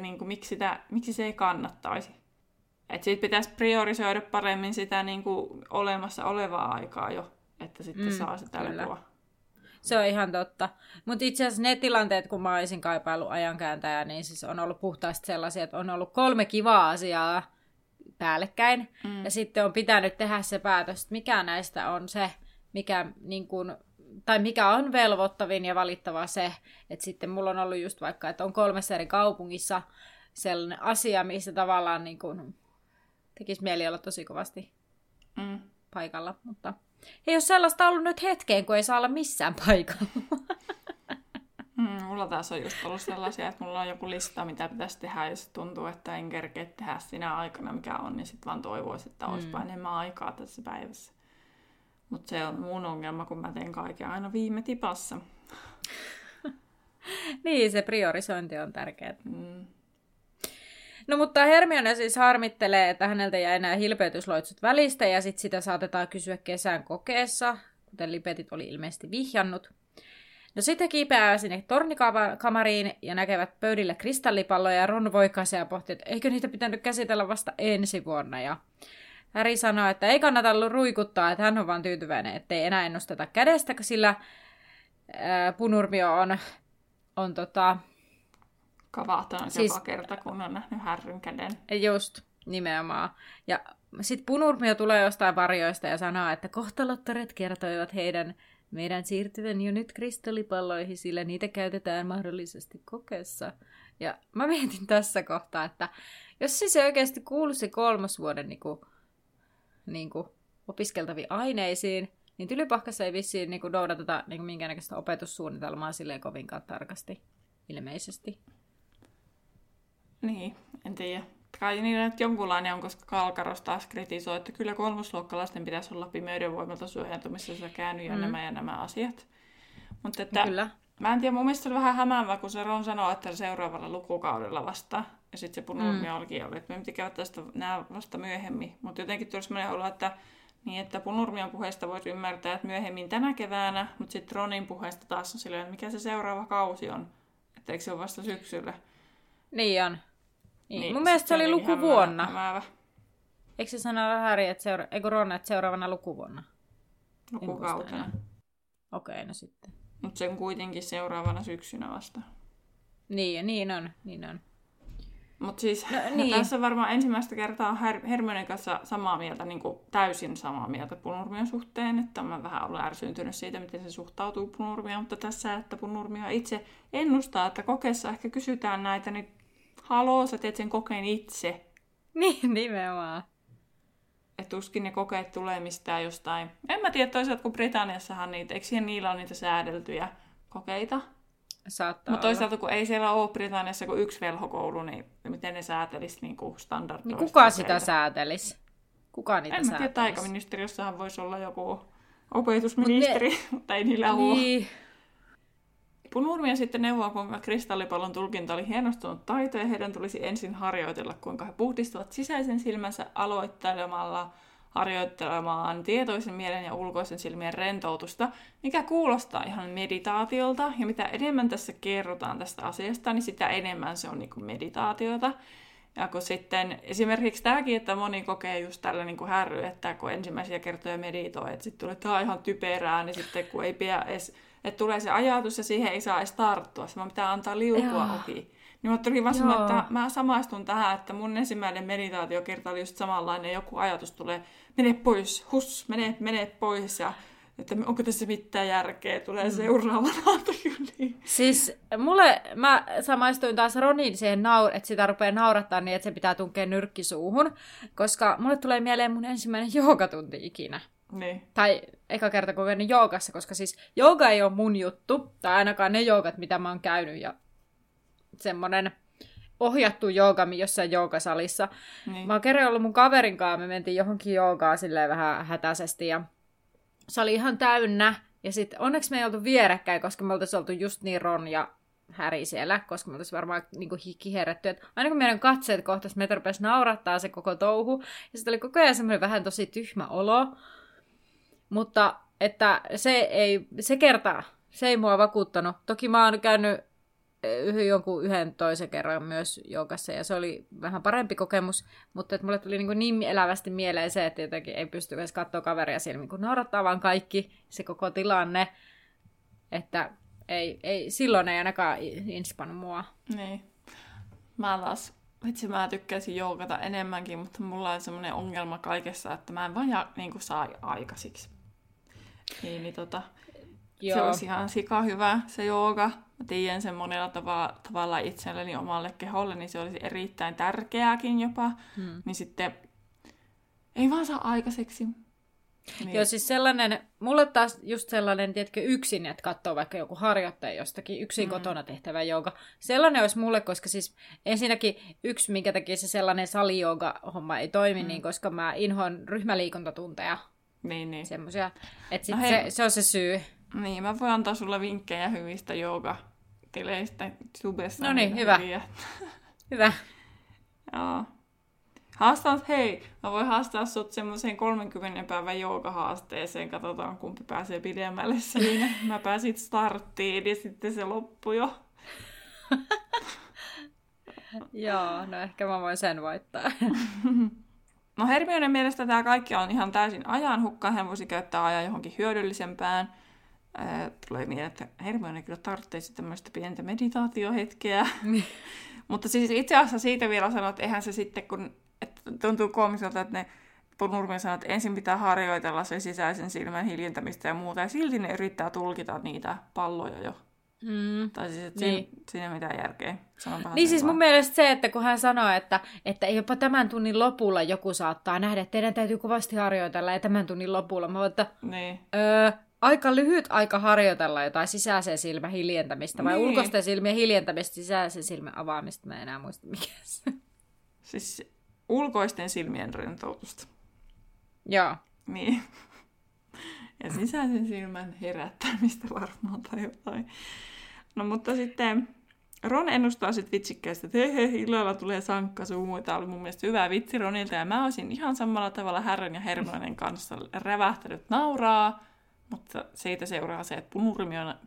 niin kuin, miksi se ei kannattaisi. Että siitä pitäisi priorisoida paremmin sitä niin kuin olemassa olevaa aikaa jo, että sitten saa sitä lepoa. Se on ihan totta. Mutta itse asiassa ne tilanteet, kun mä olisin kaipaillut ajankääntäjää, niin siis on ollut puhtaasti sellaisia, että on ollut 3 kivaa asiaa päällekkäin. Ja sitten on pitänyt tehdä se päätös, että mikä näistä on se, mikä, niin kun, tai mikä on velvoittavin ja valittava se. Että sitten mulla on ollut just vaikka, että on 3 eri kaupungissa sellainen asia, mistä tavallaan niin kuin tekisi mieli olla tosi kovasti paikalla. Mutta ei ole sellaista ollut nyt hetkeen, kun ei saa olla missään paikalla. Mulla taas on just ollut sellaisia, että mulla on joku lista, mitä pitäisi tehdä, jos tuntuu, että en kerkeä tehdä sinä aikana, mikä on, niin sitten vaan toivoisi, että olisipa enemmän aikaa tässä päivässä. Mutta se on mun ongelma, kun mä teen kaiken aina viime tipassa. Niin, se priorisointi on tärkeää. No mutta Hermione siis harmittelee, että häneltä jäi nämä hilpeytysloitsut välistä, ja sitten sitä saatetaan kysyä kesän kokeessa, kuten Lipetit oli ilmeisesti vihjannut. No sitten kiipeää sinne tornikamariin ja näkevät pöydillä kristallipalloja, ja Ron voikaisee ja pohtii, että eikö niitä pitänyt käsitellä vasta ensi vuonna. Ja Harry sanoo, että ei kannata ruikuttaa, että hän on vaan tyytyväinen, ettei enää ennusteta kädestä, sillä Punurmio on kavahtanut siis, joka kerta, kun on nähnyt Harryn käden. Just, nimenomaan. Ja sitten Punurmio tulee jostain varjoista ja sanoo, että kohtalottoret kertoivat meidän siirtyvän jo nyt kristallipalloihin, sillä niitä käytetään mahdollisesti kokeessa. Ja mä mietin tässä kohtaa, että jos siis ei oikeasti kuulu se 3. vuoden niinku opiskeltaviin aineisiin, niin Tylypahkassa ei vissiin niinku noudateta niinku minkäännäköistä opetussuunnitelmaa silleen kovinkaan tarkasti, ilmeisesti. Niin, en tiedä. Kai niillä nyt jonkunlainen on, koska Kalkaros taas kritisoi, että kyllä 3-luokkalaisten pitäisi olla pimeyden voimalta suojantumisessa käynyt ja nämä asiat. Mutta että, kyllä. Mä en tiedä, mun mielestä oli vähän hämäävää, kun se Ron sanoo, että seuraavalla lukukaudella vasta. Ja sitten se Punurmio olikin ollut, että me pitäisi käyttää sitä nämä vasta myöhemmin. Mutta jotenkin tuli sellainen olo, että, niin, että Punurmion puheesta voisi ymmärtää, että myöhemmin tänä keväänä, mutta sitten Ronin puheesta taas on silleen, että mikä se seuraava kausi on. Että eikö se ole vasta syksyllä? Niin on. Niin, mun mielestä se oli lukuvuonna. Eikö se sanoa Harry, että seuraavana lukuvuonna? Lukukautena. Okei, no sitten. Mutta sen kuitenkin seuraavana syksynä vasta. Niin on. Mutta siis niin. Tässä varmaan ensimmäistä kertaa Hermionen kanssa samaa mieltä, niin kuin täysin samaa mieltä Punurmion suhteen, että mä vähän ollut ärsyyntynyt siitä, miten se suhtautuu Punurmioon, mutta tässä, että Punurmio itse ennustaa, että kokeessa ehkä kysytään näitä, niin haloo, sä teet sen kokeen itse. Niin, nimenomaan. Et tuskin ne kokeet tulee mistään jostain. En mä tiedä toisaalta, kun Britanniassahan niitä, eikö niillä ole niitä säädeltyjä kokeita? Saattaa mutta toisaalta, kun ei siellä ole Britanniassa kuin yksi velhokoulu, niin miten ne säätelisi niin standardoista? Niin kuka kokeita? Sitä säätelisi? Kuka niitä säätelisi? En mä tiedä, taikaministeriössähän voisi olla joku opetusministeri, mutta ei niillä ole. Punurmio sitten neuvoa, kuinka kristallipallon tulkinta oli hienostunut taito, ja heidän tulisi ensin harjoitella, kuinka he puhdistavat sisäisen silmänsä harjoittelemaan tietoisen mielen ja ulkoisen silmien rentoutusta, mikä kuulostaa ihan meditaatiolta, ja mitä enemmän tässä kerrotaan tästä asiasta, niin sitä enemmän se on niin kuin meditaatiota. Ja kun sitten esimerkiksi tämäkin, että moni kokee just tällä niin kuin Harry, että kun ensimmäisiä kertoja meditoi, että sitten tulee, että tämä on ihan typerää, niin sitten kun ei pidä edes, että tulee se ajatus ja siihen ei saa edes tarttua, se vaan pitää antaa liukua ohi. Niin mä tulin vaan sanoa, että mä samaistun tähän, että mun ensimmäinen meditaatiokerta oli just samanlainen, joku ajatus tulee, mene pois, hus, mene pois, ja että onko tässä mitään järkeä, tulee seuraavana tyyliin. Siis mä samaistuin taas Ronin siihen, että sitä rupeaa naurattaa niin, että se pitää tunkea nyrkki suuhun, koska mulle tulee mieleen mun ensimmäinen joogatunti ikinä. Niin. Tai eka kerta kun käynyt joogassa, koska siis jooga ei ole mun juttu, tai ainakaan ne joogat, mitä mä oon käynyt, ja semmonen ohjattu jooga jossain joogasalissa. Niin. Mä oon kerran ollut mun kaverin kanssa, me mentiin johonkin joogaan silleen vähän hätäisesti, ja se oli ihan täynnä, ja sitten onneksi me ei oltu vierekkäin, koska me oltaisiin oltu just niin Ron ja Harry siellä, koska me oltaisiin varmaan niinku hikiherretty, että aina kun meidän katseet kohtaisiin, meitä rupesi naurattaa se koko touhu, ja sitten oli koko ajan semmoinen vähän tosi tyhmä olo. Mutta että se ei mua vakuuttanut. Toki mä oon käynyt jonkun yhden toisen kerran myös joogassa, ja se oli vähän parempi kokemus, mutta että mulle tuli niin elävästi mieleen se, että jotenkin ei pysty edes katsoa kaveria silmiin, kun naurattaa vaan kaikki, se koko tilanne, että ei, silloin ei ainakaan inspannut mua. Niin. Itse mä tykkäisin joogata enemmänkin, mutta mulla on semmoinen ongelma kaikessa, että mä en vaan saa aikaisiksi. Niin, se olisi ihan sika hyvä se jooga. mä tiedän sen monella tavalla itselleni, omalle keholle, niin se olisi erittäin tärkeääkin jopa. Niin sitten ei vaan saa aikaiseksi. Niin. Joo, siis sellainen, mulle taas just sellainen, tiedätkö, yksin, että katsoo vaikka joku harjoittaja jostakin, yksin kotona tehtävä jooga. Sellainen olisi mulle, koska siis ensinnäkin yksi, minkä takia se sellainen salijooga-homma ei toimi, niin koska mä inhoan ryhmäliikuntatunteja. Niin. Semmoisia, että sit no se on se syy. Niin, mä voin antaa sulle vinkkejä hyvistä joogatileistä subessa. No niin, hyvä. Hyviä. Hyvä. Joo. Mä voin haastaa sut semmoiseen 30 päivän joogahaasteeseen, katsotaan kumpi pääsee pidemmälle siinä. Mä pääsin starttiin ja sitten se loppui jo. Joo, no ehkä mä voin sen voittaa. No Hermionen mielestä tää kaikki on ihan täysin ajan hukkaa, hän voisi käyttää ajan johonkin hyödyllisempään. Tulee mieleen, että Hermione kyllä tarvitsisi tämmöistä pientä meditaatiohetkeä. Mutta siis itse asiassa siitä vielä sanoo, että eihän se sitten, kun tuntuu koomiselta, että ne Punurmio sanoo, että ensin pitää harjoitella se sisäisen silmän hiljentämistä ja muuta, ja silti ne yrittää tulkita niitä palloja jo. Tai siis, että siinä ei mitään järkeä. Niin siis mun mielestä se, että kun hän sanoo, että jopa tämän tunnin lopulla joku saattaa nähdä, että teidän täytyy kovasti harjoitella, ja tämän tunnin lopulla mä voin, että aika lyhyt aika harjoitella jotain sisäisen silmän hiljentämistä, vai ulkoisten silmien hiljentämistä, sisäisen silmän avaamista, mä en enää muista mikä se. Siis ulkoisten silmien rentoutusta. Joo. Niin. Ja sisäisen silmän herättämistä varmaan tai jotain. No mutta sitten Ron ennustaa sitten vitsikkäästi, että illalla tulee sankka sumu. Tämä oli mun mielestä hyvä vitsi Ronilta. Ja mä olisin ihan samalla tavalla Harryn ja Hermionen kanssa rävähtänyt nauraa. Mutta siitä seuraa se, että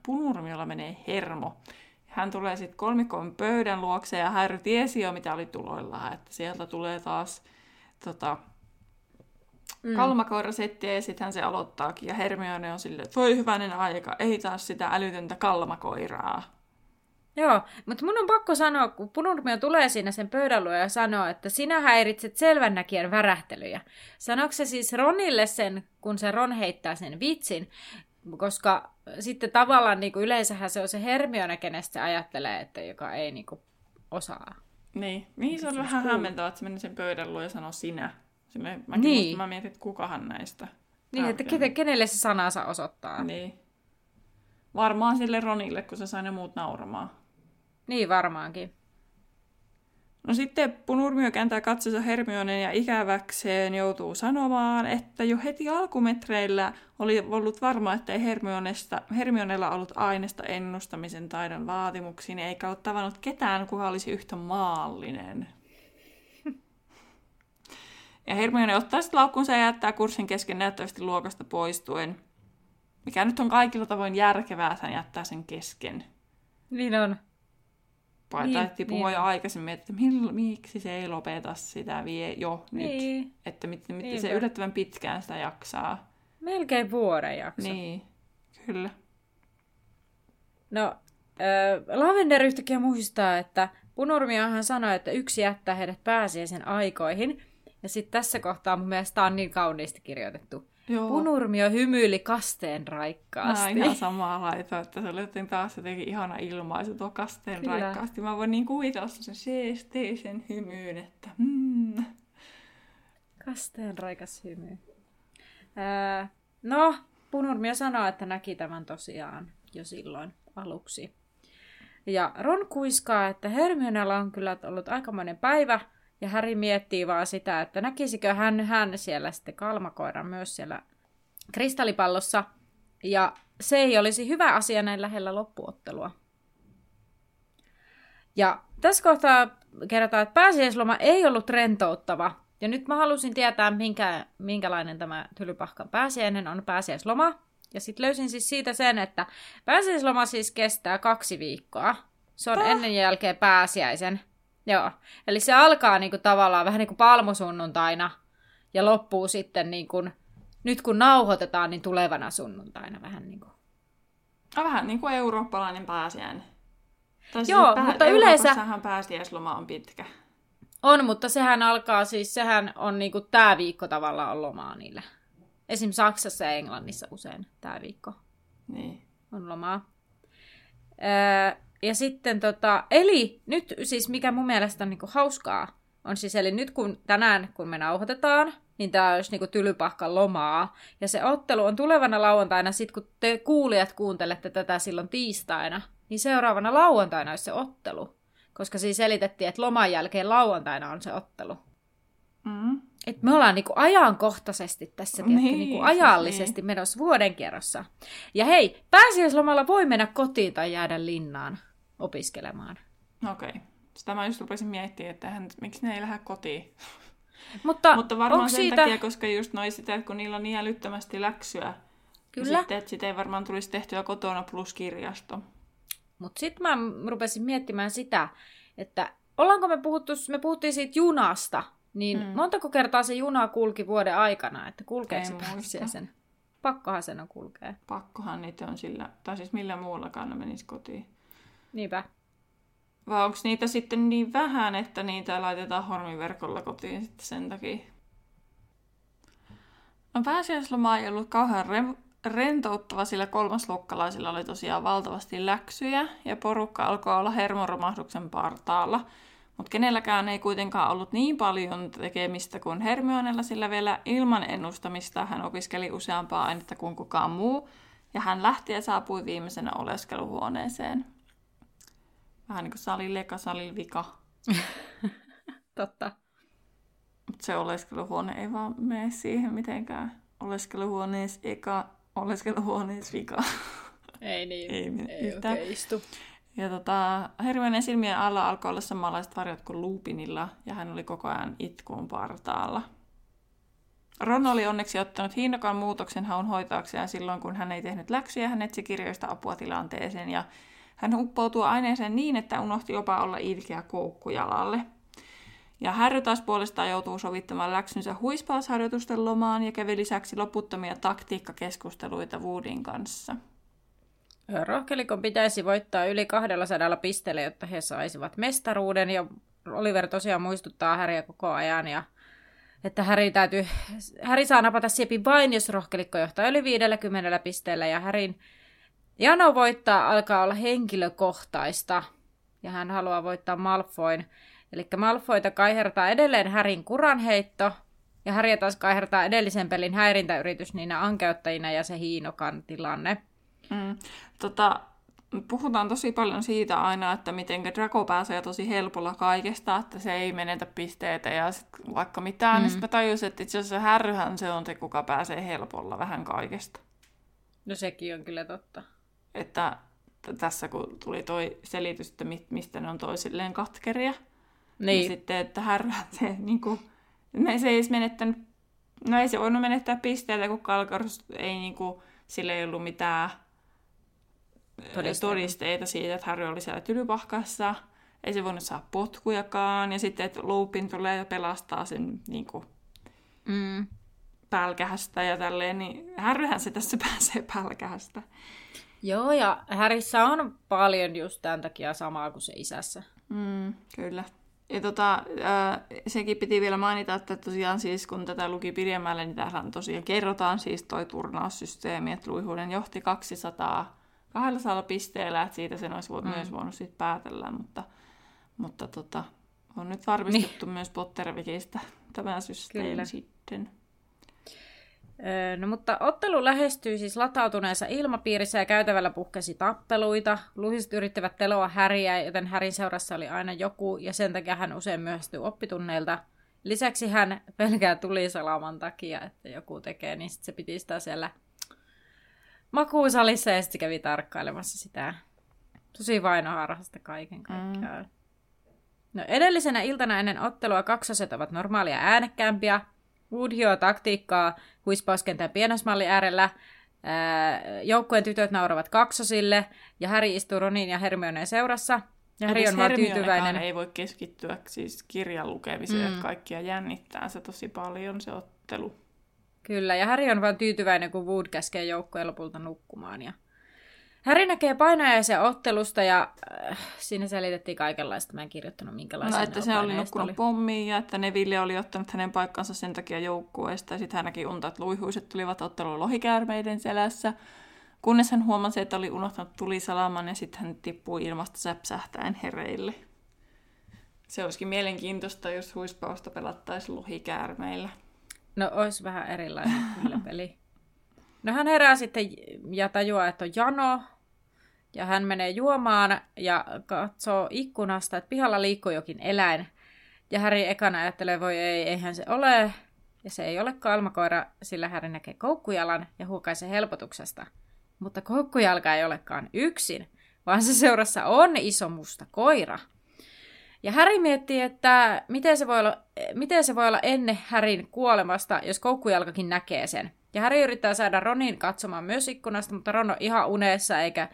Punurmiolla menee hermo. Hän tulee sitten kolmikon pöydän luokse ja Harry tiesi jo, mitä oli tuloillaan. Että sieltä tulee taas kalmakoirasettiä ja sitten hän se aloittaakin. Ja Hermione on silleen, että voi hyvänen aika, ei taas sitä älytöntä kalmakoiraa. Joo, mutta mun on pakko sanoa, kun Punurmio tulee siinä sen pöydän luo ja sanoo, että sinä häiritset selvännäkijän värähtelyjä. Sanoiko se siis Ronille sen, kun se Ron heittää sen vitsin? Koska sitten tavallaan niin kuin yleensähän se on se Hermione, kenestä se ajattelee, että joka ei niin kuin osaa. Niin se on vähän hämmentävä, että se meni sen pöydän luo ja sanoo sinä. Mä mietin, että kukahan näistä. Niin, että kenelle se sanansa osoittaa. Niin. Varmaan sille Ronille, kun se sai ne muut nauramaan. Niin, varmaankin. No sitten Punurmio kääntää katsensa Hermionen ja ikäväkseen joutuu sanomaan, että jo heti alkumetreillä oli ollut varma, että ei Hermionella ollut aineesta ennustamisen taidon vaatimuksiin, eikä ole tavannut ketään, kuka olisi yhtä maallinen. Ja Hermione ottaa sitten laukkunsa ja jättää kurssin kesken näyttävästi luokasta poistuen. Mikä nyt on kaikilla tavoin järkevää, että hän jättää sen kesken. Niin on. Taittiin puhua jo aikaisemmin, että miksi se ei lopeta sitä vie jo nyt. Että miten se yllättävän pitkään sitä jaksaa. Melkein vuoden jakso. Niin, kyllä. No, Lavender yhtäkkiä muistaa, että Punurmiohan sanoi, että yksi jättää heidät pääsiäisen aikoihin. Ja sitten tässä kohtaa mun mielestä on niin kauniisti kirjoitettu. Joo. Punurmio hymyili kasteen raikkaasti. Mä ihan samaa laitoa, että se oli jotenkin taas jotenkin ihana ilmaisu tuo kasteen Kyllä. raikkaasti. Mä voin niin kuvitella sen seesteisen hymyyn, että Kasteen raikas hymy. No, Punurmio sanoo, että näki tämän tosiaan jo silloin aluksi. Ja Ron kuiskaa, että Hermionella on kyllä ollut aikamoinen päivä. Ja Harry miettii vaan sitä, että näkisikö hän siellä sitten kalmakoiran myös siellä kristallipallossa. Ja se ei olisi hyvä asia näin lähellä loppuottelua. Ja tässä kohtaa kerrotaan, että pääsiäisloma ei ollut rentouttava. Ja nyt mä halusin tietää, minkälainen tämä Tylypahkan pääsiäinen on pääsiäisloma. Ja sitten löysin siis siitä sen, että pääsiäisloma siis kestää 2 viikkoa. Se on ennen ja jälkeen pääsiäisen. Joo, eli se alkaa niinku tavallaan vähän niin kuin palmusunnuntaina ja loppuu sitten, niinku, nyt kun nauhoitetaan, niin tulevana sunnuntaina vähän niin kuin. Vähän niin kuin eurooppalainen pääsiäinen. Joo, mutta Euroopassahan pääsiäisloma on pitkä. On, mutta sehän alkaa siis, sehän on niinku tää viikko tavallaan on lomaa niillä. Esimerkiksi Saksassa ja Englannissa usein tää viikko on lomaa. Ja sitten eli nyt siis mikä mun mielestä on niinku hauskaa, on siis eli nyt kun tänään, kun me nauhoitetaan, niin tää olisi niinku Tylypahkan lomaa. Ja se ottelu on tulevana lauantaina, sit kun te kuulijat kuuntelette tätä silloin tiistaina, niin seuraavana lauantaina olisi se ottelu. Koska siis selitettiin, että loman jälkeen lauantaina on se ottelu. Mm. Et me ollaan niinku ajankohtaisesti tässä, niinku ajallisesti menossa vuodenkierrossa. Ja hei, pääsiäislomalla voi mennä kotiin tai jäädä linnaan opiskelemaan. Okei. Okay. Sitä mä just rupesin miettimään, että miksi ne ei lähde kotiin. Mutta varmaan sen takia, koska just noi sitä, että kun niillä on niin älyttömästi läksyä. Kyllä. Sitten, että sitä ei varmaan tulisi tehtyä kotona plus kirjasto. Mutta sitten mä rupesin miettimään sitä, että ollaanko me puhuttiin siitä junasta, niin montako kertaa se juna kulki vuoden aikana, että kulkeeko se pääsiäisen? Pakkohan sen on kulkee. Pakkohan niitä on sillä, tai siis millä muullakaan ne menisi kotiin. Niinpä. Vai onko niitä sitten niin vähän, että niitä laitetaan hormiverkolla kotiin sitten sen takia? No pääsiäisloma ei ollut kauhean rentouttava, sillä kolmasluokkalaisilla oli tosiaan valtavasti läksyjä ja porukka alkoi olla hermoromahduksen partaalla. Mutta kenelläkään ei kuitenkaan ollut niin paljon tekemistä kuin Hermionella, sillä vielä ilman ennustamista hän opiskeli useampaa ainetta kuin kukaan muu. Ja hän lähti ja saapui viimeisenä oleskeluhuoneeseen. Vähän niin kuin salille eka, salille vika. Totta. Mut se oleskeluhuone ei vaan mene siihen mitenkään. Oleskeluhuoneessa eka, oleskeluhuoneessa vika. Ei niin, ei oikein istu. Ja Hermionen silmien alla alkoi olla samanlaiset varjot kuin Lupinilla, ja hän oli koko ajan itkuun partaalla. Ron oli onneksi ottanut hiinokan muutoksen haun hoitaakseen silloin, kun hän ei tehnyt läksyjä, hän etsi kirjoista apua tilanteeseen, ja hän uppoutui aineeseen niin, että unohti jopa olla ilkeä koukkujalalle. Ja Harry taas puolestaan joutuu sovittamaan läksynsä huispausharjoitusten lomaan ja kävi lisäksi loputtomia taktiikkakeskusteluita Woodin kanssa. Rohkelikon pitäisi voittaa yli 200 pisteellä, jotta he saisivat mestaruuden. Ja Oliver tosiaan muistuttaa Harryä koko ajan, ja että Harry saa napata siepin vain, jos rohkelikko johtaa yli 50 pisteellä. Ja Harryn jano voittaa alkaa olla henkilökohtaista, ja hän haluaa voittaa Malfoyn. Eli Malfoyta kaihertaa edelleen Harryn kuranheitto, ja Harry taas kaihertaa edellisen pelin häirintäyritys niinä ankeuttajina ja se hiinokan tilanne. Puhutaan tosi paljon siitä aina, että miten Draco pääsee tosi helpolla kaikesta, että se ei menetä pisteitä ja sit vaikka mitään, niin sitten mä tajusin, että itse asiassa Harryhän se on se, kuka pääsee helpolla vähän kaikesta. No sekin on kyllä totta. Että tässä kun tuli toi selitys, että mistä ne on toisilleen katkeria, niin sitten, että Harryhän se niinku, se ei edes menettänyt, no ei se voinut menettää pisteitä, kun Kalkaros ei niinku, sillä ei ollut mitään todisteita siitä, että Harry oli siellä Tylypahkassa. Ei se voinut saada potkujakaan. Ja sitten, että Lupin tulee ja pelastaa sen niin kuin, pälkähästä ja tälleen. Niin Harryhän se tässä pääsee pälkähästä. Joo, ja Harryssä on paljon just tämän takia samaa kuin se isässä. Kyllä. Ja sekin piti vielä mainita, että tosiaan siis kun tätä luki pidemmälle, niin täällä tosiaan kerrotaan siis toi turnaussysteemi, että Luihuuden johti 200 pisteellä, että siitä sen olisi myös voinut sitten päätellä, mutta on nyt varmistettu myös Pottervikistä tämä systeemi. Kyllä. Sitten. No mutta ottelu lähestyi siis latautuneessa ilmapiirissä ja käytävällä puhkesi tappeluita. Luhiset yrittivät teloa Harryä, joten Harryn seurassa oli aina joku ja sen takia hän usein myöhästyi oppitunneilta. Lisäksi hän pelkää tulisalaman takia, että joku tekee, niin sitten se piti sitä siellä makuusalissa ja sitten kävi tarkkailemassa sitä. Tosi vainoharhasta kaiken kaikkiaan. No edellisenä iltana ennen ottelua kaksoset ovat normaalia äänekkäämpiä. Wood hioo taktiikkaa huispauskentän pienosmallin äärellä. Joukkueen tytöt nauravat kaksosille ja Harry istuu Ronin ja Hermioneen seurassa. Ja Harry on vaan tyytyväinen. Ei voi keskittyä siis kirjan lukemiseen, että kaikkia jännittää se tosi paljon se ottelu. Kyllä, ja Harry on vaan tyytyväinen, kun Wood käskee joukkojen lopulta nukkumaan. Ja Harry näkee painajaisen ottelusta, ja siinä selitettiin kaikenlaista. Mä en kirjoittanut, minkälaisia että se oli nukkunut pommiin, ja että Neville oli ottanut hänen paikkansa sen takia joukkueesta. Ja sitten hän näki unta, että luihuiset tulivat otteluun lohikäärmeiden selässä. kunnes hän huomasi, että oli unohtanut tulisalaman ja sitten hän tippui ilmasta säpsähtäen hereille. Se olisikin mielenkiintoista, jos huispausta pelattaisiin lohikäärmeillä. No, olisi vähän erilainen kyllä peli. No, hän herää sitten ja tajuaa, että on jano. Ja hän menee juomaan ja katsoo ikkunasta, että pihalla liikkuu jokin eläin. Ja Harry ekana ajattelee, voi ei, eihän se ole. Ja se ei ole almakoira, sillä Harry näkee koukkujalan ja huokaisee helpotuksesta. Mutta koukkujalka ei olekaan yksin, vaan se seurassa on iso musta koira. Ja Harry miettii, että miten se voi olla ennen Harryn kuolemasta, jos koukkujalkakin näkee sen. Ja Harry yrittää saada Ronin katsomaan myös ikkunasta, mutta Ron on ihan unessa, eikä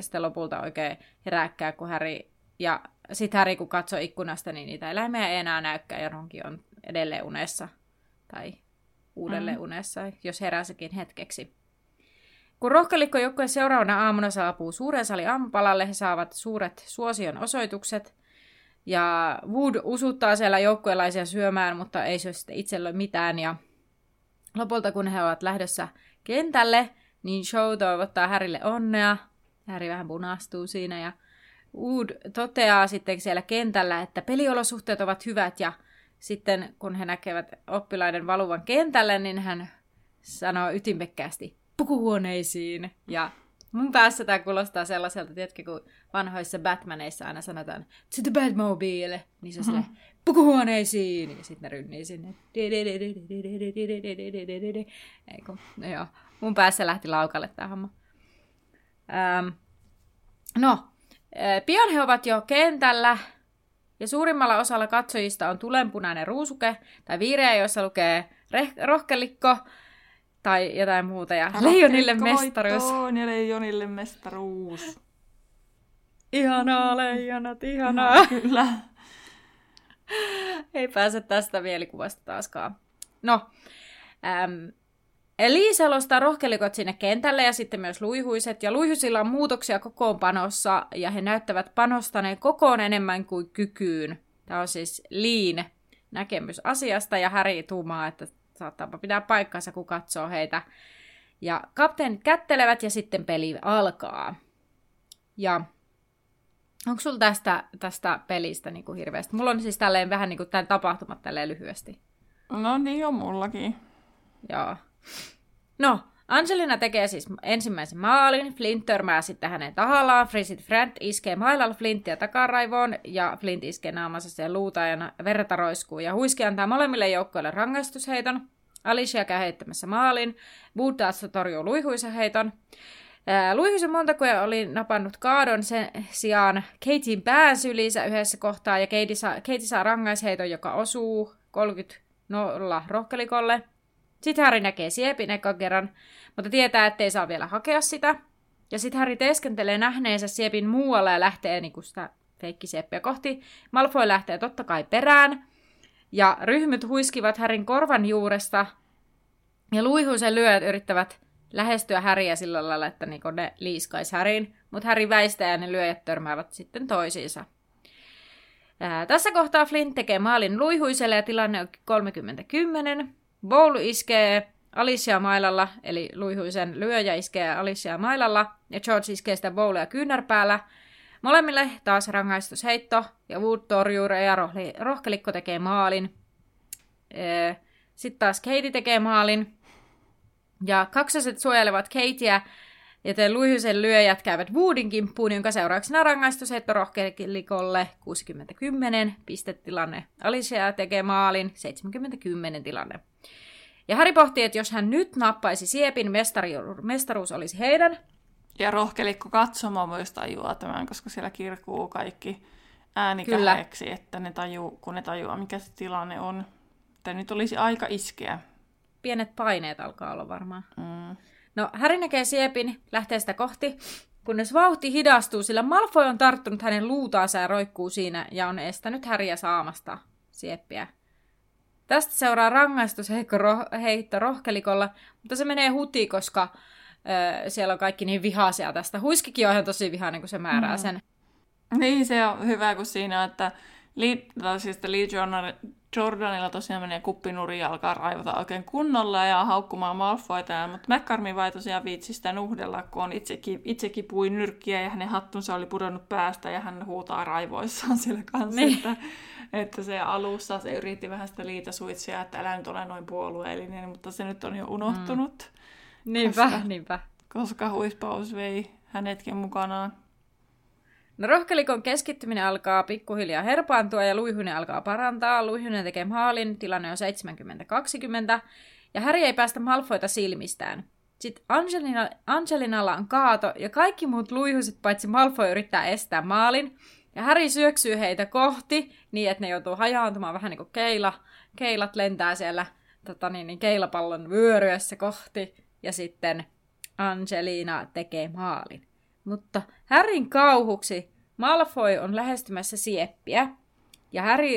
sitä lopulta oikein herääkään, kun Harry... Ja sitten Harry, kun katsoo ikkunasta, niin niitä eläimiä ei enää näykään, ja Ronkin on edelleen unessa. Tai uudelleen unessa, jos heräsikin hetkeksi. Kun rohkelikkojoukkojen seuraavana aamuna saapuu suuren salin aamupalalle, he saavat suuret suosion osoitukset. Ja Wood usuttaa siellä joukkueenlaisia syömään, mutta ei syö sitten itselle mitään. Ja lopulta, kun he ovat lähdössä kentälle, niin Show toivottaa Harrylle onnea. Harry vähän punastuu siinä ja Wood toteaa sitten siellä kentällä, että peliolosuhteet ovat hyvät. Ja sitten kun he näkevät oppilaiden valuvan kentälle, niin hän sanoo ytimpekkäästi pukuhuoneisiin. Ja mun päässä tämä kuulostaa sellaiselta, tiedätkö, kun vanhoissa Batmaneissa aina sanotaan to the Batmobile, niin se on silleen pukuhuoneisiin, ja sitten ne rynnii sinne. No joo, mun päässä lähti laukalle tämä homma. No, pian he ovat jo kentällä, ja suurimmalla osalla katsojista on tulenpunainen ruusuke, tai viireä, jossa lukee rohkelikko, tai jotain muuta, ja leijonille mestaruus. Ja leijonille mestaruus. Ihanaa, leijonat, ihanaa. No, kyllä. Ei pääse tästä mielikuvasta taaskaan. No, Lee selostaa rohkelikot sinne kentälle ja sitten myös luihuiset. Ja luihuisilla on muutoksia kokoonpanossa ja he näyttävät panostaneen kokoon enemmän kuin kykyyn. Tämä on siis Leen näkemys asiasta ja Harry tuumaa, että saattaapa pitää paikkansa, kun katsoo heitä. Ja kapteenit kättelevät ja sitten peli alkaa. Ja onko sulla tästä pelistä niin kuin hirveästi? Mulla on siis tälleen vähän niin kuin tämän tapahtumat tälleen lyhyesti. No niin on mullakin. Joo. No, Angelina tekee siis ensimmäisen maalin. Flint törmää sitten hänen tahallaan. Fred iskee mailalla Flintia takaraivoon ja Flint iskee naamansa sen luutaan ja verta roiskuu. Ja Huiski antaa molemmille joukkoille rangaistusheiton. Alicia käy heittämässä maalin. Wood taas torjuu luihuisen heiton. Luihuisen montakuja oli napannut kaadon sen sijaan Katien pään syliinsä yhdessä kohtaa ja Katie saa rangaisheiton, joka osuu 30-0 rohkelikolle. Sitten Harry näkee siepin ekan kerran, mutta tietää, ettei saa vielä hakea sitä. Ja sitten Harry teeskentelee nähneensä siepin muualla ja lähtee niin kuin sitä feikkisieppiä kohti. Malfoy lähtee totta kai perään. Ja ryhmyt huiskivat Harryn korvan juuresta. Ja luihuisen lyöt yrittävät lähestyä Harryä sillä lailla, että niin ne liiskaisi Harryn. Mutta Harry väistää ja ne lyöjät törmäävät sitten toisiinsa. Tässä kohtaa Flint tekee maalin luihuiselle ja tilanne on 30-10. Bowl iskee Alicia mailalla, eli luihuisen lyöjä iskee Alicia mailalla, ja George iskee sitä Bowlia kyynärpäällä. Molemmille taas rangaistusheitto, ja Wood torjuu ja rohkelikko tekee maalin. Sitten taas Katie tekee maalin, ja kaksoset suojelevat Katieä, joten luihuisen lyöjät käyvät Woodin kimppuun, jonka seurauksena rangaistusheitto rohkelikolle 60-10 pistetilanne. Alicia tekee maalin 70-10 tilanne. Ja Harry pohtii, että jos hän nyt nappaisi siepin, mestaruus olisi heidän. Ja rohkelikko katsomaan myös tajuaa tämän, koska siellä kirkuu kaikki äänikäheeksi, että ne tajuaa, mikä se tilanne on. Että nyt olisi aika iskeä. Pienet paineet alkaa olla varmaan. No, Harry näkee siepin, lähtee sitä kohti, kunnes vauhti hidastuu, sillä Malfoy on tarttunut hänen luutaansa ja roikkuu siinä ja on estänyt Harryä saamasta sieppiä. Tästä seuraa rangaistusheitto rohkelikolla, mutta se menee huti, koska siellä on kaikki niin vihaisia tästä. Huiskikin on ihan tosi vihainen, kun se määrää sen. Niin, se on hyvä, kun siinä on, että Lee Jordan Jordanilla tosiaan menee kuppinurin ja alkaa raivata oikein kunnolla ja haukkumaan Malfoyta, mutta McCormick vai tosiaan viitsi sitä nuhdella, kun on itse kipui nyrkkiä ja hänen hattunsa oli pudonnut päästä ja hän huutaa raivoissaan sillä kanssa, että se alussa se yritti vähän sitä liitasuitsia, että älä nyt ole noin puolueellinen, mutta se nyt on jo unohtunut. Mm. Niinpä. Koska huispaus vei hänetkin mukanaan. No rohkelikon keskittyminen alkaa pikkuhiljaa herpaantua ja Luihinen alkaa parantaa. Luihinen tekee maalin, tilanne on 70-20 ja Harry ei päästä Malfoyta silmistään. Sitten Angelinalla on kaato ja kaikki muut luihuset paitsi Malfoy yrittää estää maalin. Ja Harry syöksyy heitä kohti niin, että ne joutuu hajaantumaan vähän niin kuin keilat lentää siellä keilapallon vyöryessä kohti ja sitten Angelina tekee maalin. Mutta Harryn kauhuksi Malfoy on lähestymässä sieppiä. Ja Harry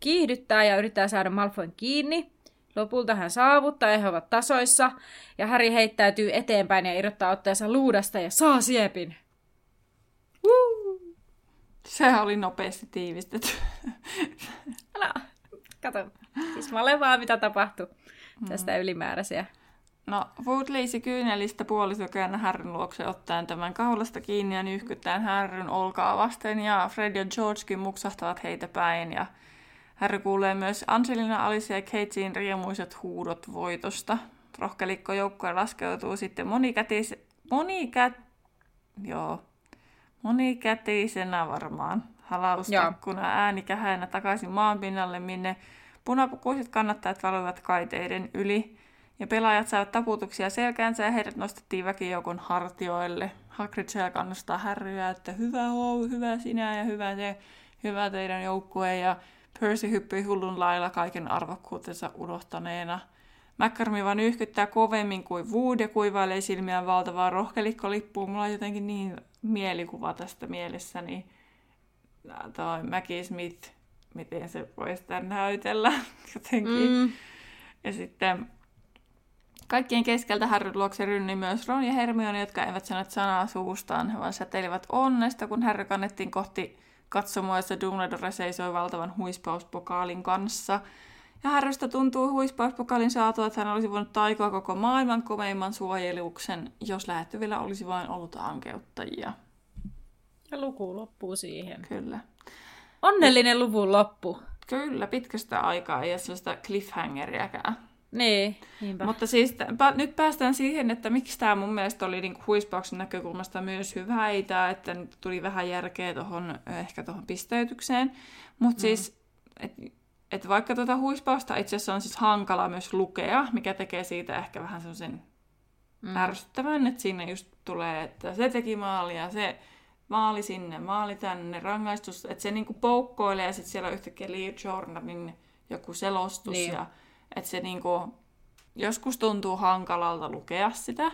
kiihdyttää ja yrittää saada Malfoyn kiinni. Lopulta hän saavuttaa ja he ovat tasoissa. Ja Harry heittäytyy eteenpäin ja irrottaa otteensa luudasta ja saa siepin. Sehän oli nopeasti tiivistetty. No, kato. Kismalleen vaan mitä tapahtui tästä ylimääräisiä. No, Wood leisi kyynelistä puolisokäänä Harryn luokse ottaen tämän kaulasta kiinni ja nyyhkyttäen Harryn olkaa vasten ja Fred ja Georgekin muksahtavat heitä päin ja Harry kuulee myös Angelina, Alicia ja Katien riemuiset huudot voitosta. Rohkelikko joukkoja laskeutuu sitten monikätisenä varmaan halaustakkuna äänikähäinä takaisin maanpinnalle, minne punapukuiset kannattajat valuivat kaiteiden yli. Ja pelaajat saivat taputuksia selkäänsä ja heidät nostettiin väkijoukon hartioille. Hagrid siellä kannustaa Harryä, että hyvä hou, hyvä sinä ja hyvä teidän joukkue. Ja Percy hyppii hullun lailla kaiken arvokkuutensa unohtaneena. McCormick vaan yhkyttää kovemmin kuin Wood ja kuivailee silmiään valtavaa rohkelikkolippua. Mulla on jotenkin niin mielikuva tästä mielessäni. Toi Maggie Smith, miten se voi sitä näytellä jotenkin. Mm. Ja sitten kaikkien keskeltä Harryn luokse rynni myös Ron ja Hermione, jotka eivät sanoneet sanaa suustaan. He vaan säteilivät onnesta, kun Harry kannettiin kohti katsomoa, jossa Dumbledore seisoi valtavan huispauspokaalin kanssa. Ja Harrystä tuntuu huispauspokaalin saatua, että hän olisi voinut taikoa koko maailman komeimman suojeluksen, jos lähettyvillä olisi vain ollut ankeuttajia. Ja luku loppuu siihen. Kyllä. Onnellinen luvun loppu. Kyllä, pitkästä aikaa ei ole sellaista cliffhangeriäkään. Niin, niinpä. Mutta siis nyt päästään siihen, että miksi tämä mun mielestä oli niinku huispauksen näkökulmasta myös hyvä, ei tämä, että nyt tuli vähän järkeä ehkä tuohon pisteytykseen. Mutta siis, et vaikka tuota huispausta itse asiassa on siis hankala myös lukea, mikä tekee siitä ehkä vähän semmoisen ärsyttävän, että siinä just tulee, että se teki maalia, se maali sinne, maali tänne, rangaistus, että se niinku poukkoilee ja sitten siellä on yhtäkkiä Lee Jordanin joku selostus niin. Ja että se niinku, joskus tuntuu hankalalta lukea sitä,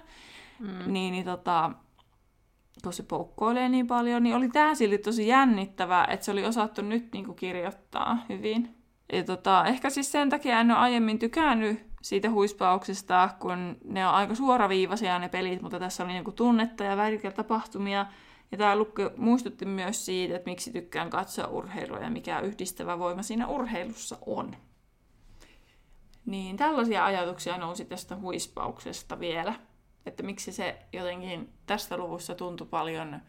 kun se poukkoilee niin paljon, niin oli tää silti tosi jännittävää, että se oli osattu nyt niinku kirjoittaa hyvin. Ja ehkä siis sen takia en ole aiemmin tykännyt siitä huispauksesta, kun ne on aika suoraviivaisia ne pelit, mutta tässä oli niinku tunnetta ja värikkää tapahtumia. Ja tää lukki muistutti myös siitä, että miksi tykkään katsoa urheilua ja mikä yhdistävä voima siinä urheilussa on. Niin, tällaisia ajatuksia nousi tästä huispauksesta vielä. Että miksi se jotenkin tästä luvussa tuntui paljon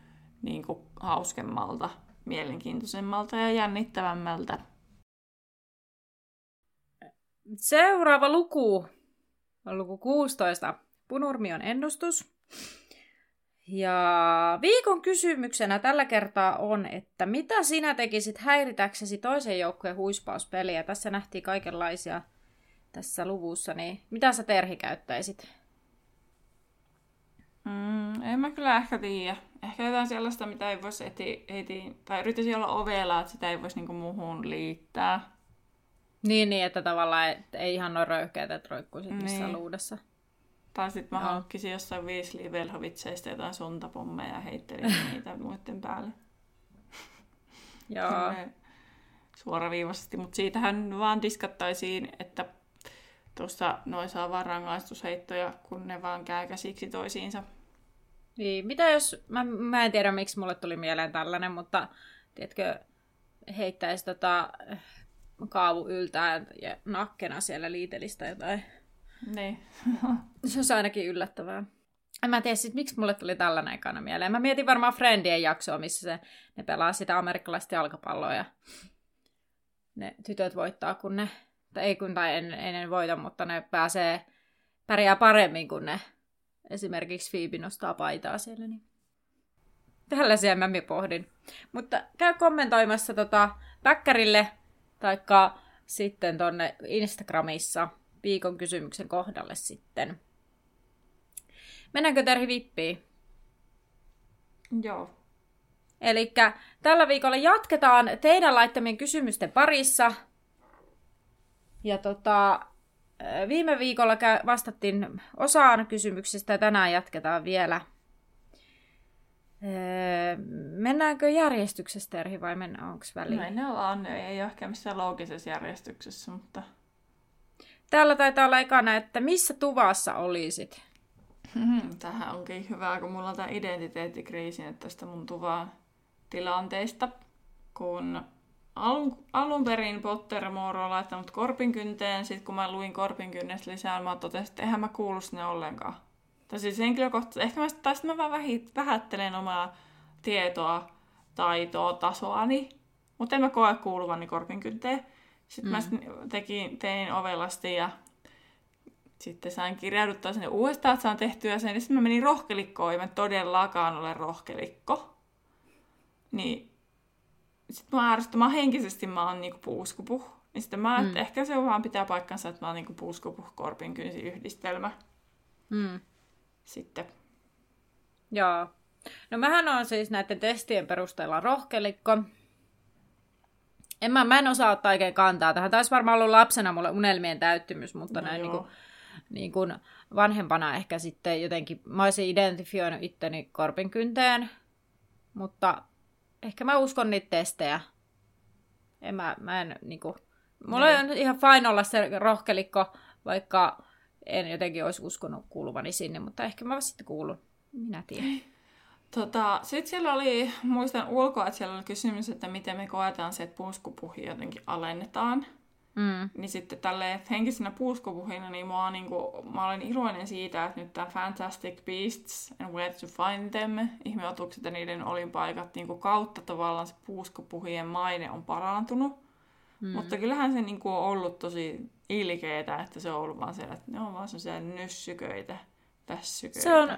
niin kuin hauskemmalta, mielenkiintoisemmalta ja jännittävämmältä. Seuraava luku on luku 16. Punurmion ennustus. Ja viikon kysymyksenä tällä kertaa on, että mitä sinä tekisit häiritäksesi toisen joukkueen huispauspeliä? Tässä nähtiin kaikenlaisia tässä luvussa, niin mitä sä Terhi käyttäisit? En mä kyllä ehkä tiedä. Ehkä jotain sellaista, mitä ei voisi tai yrittäisi olla ovella, että sitä ei voisi niinku muuhun liittää. Niin, että tavallaan ei ihan noin röyhkeitä, että roikkuisit missään luudessa. Tai sit mä hankkisin jossain Weasley-velhovitseista jotain suntapommeja ja heittelin niitä muiden päälle. Joo. Suoraviivaisesti, mutta siitähän vaan diskattaisiin, että tuossa noin saa vaan rangaistusheittoja, kun ne vaan käy käsiksi toisiinsa. Niin, mitä jos, mä en tiedä miksi mulle tuli mieleen tällainen, mutta tiedätkö, heittäisi kaavu yltään ja nakkena siellä liitelistä jotain. Niin. Se on ainakin yllättävää. En mä tiedä siis, miksi mulle tuli tällainen ekana mieleen. Mä mietin varmaan Friendien jaksoa, missä ne pelaa sitä amerikkalaista jalkapalloa ja ne tytöt voittaa, kun ne, tai ei kun, tai en voita, mutta ne pärjää paremmin, kun ne esimerkiksi Phoebe nostaa paitaa siellä. Niin. Tällaisia mä pohdin. Mutta käy kommentoimassa Päkkärille, taikka sitten tonne Instagramissa viikon kysymyksen kohdalle sitten. Mennäänkö Terhi vippiin? Joo. Elikkä tällä viikolla jatketaan teidän laittamien kysymysten parissa. Ja viime viikolla vastattiin osaan kysymyksistä ja tänään jatketaan vielä. Mennäänkö järjestyksessä, Terhi, vai onko väliin? No ei ole ehkä missään loogisessa järjestyksessä, mutta... Täällä taitaa olla ekana, että missä tuvassa olisit? Tähän onkin hyvä, kun mulla on tämä identiteettikriisi tästä mun tuvatilanteista, kun alun perin Pottermore on laittanut korpinkynteen, sitten kun mä luin korpinkynnestä lisää, mä totesin, että eihän mä kuulu sinne ollenkaan. Tai siis henkilökohtaisesti, ehkä mä vaan vähättelen omaa tietoa, taitoa, tasoani, mutta en mä koe kuuluvani korpinkynteen. Sitten mä tein ovelasti ja sitten sain kirjauduttaa sinne uudestaan, että saan tehtyä sen. Ja sitten mä menin rohkelikkoon ja mä todellakaan olen rohkelikko. Niin sitten mä ärsyttämään henkisesti, mä oon niinku puuskupuh. Niin sitten mä ajattelin, että ehkä se vaan pitää paikkansa, että mä oon niinku puuskupuh korpinkynsi yhdistelmä. Sitten. Joo. No mähän on siis näiden testien perusteella rohkelikko. Mä en osaa ottaa oikein kantaa tähän. Taisi varmaan ollut lapsena mulle unelmien täyttymys, mutta no näin niin kuin vanhempana ehkä sitten jotenkin mä olisin identifioinut itteni korpinkynteen, mutta ehkä mä uskon niitä testejä. Mulla on ihan fine olla se rohkelikko, vaikka en jotenkin olisi uskonut kuuluvani sinne, mutta ehkä mä sitten kuulun. Minä tiedän. Sitten siellä oli, muistan ulkoa, että siellä oli kysymys, että miten me koetaan se, että puuskupuhia jotenkin alennetaan. Niin sitten tälleen henkisenä puuskupuhina, niin mä olen iloinen siitä, että nyt tämä Fantastic Beasts and Where to Find Them, ihmeotukset ja niiden olinpaikat, niin kuin kautta tavallaan se puuskupuhien maine on parantunut. Mutta kyllähän se niin kuin on ollut tosi ilkeetä, että se on ollut vaan siellä, että ne on vaan sellaisia nyssyköitä, tässyköitä. Se on...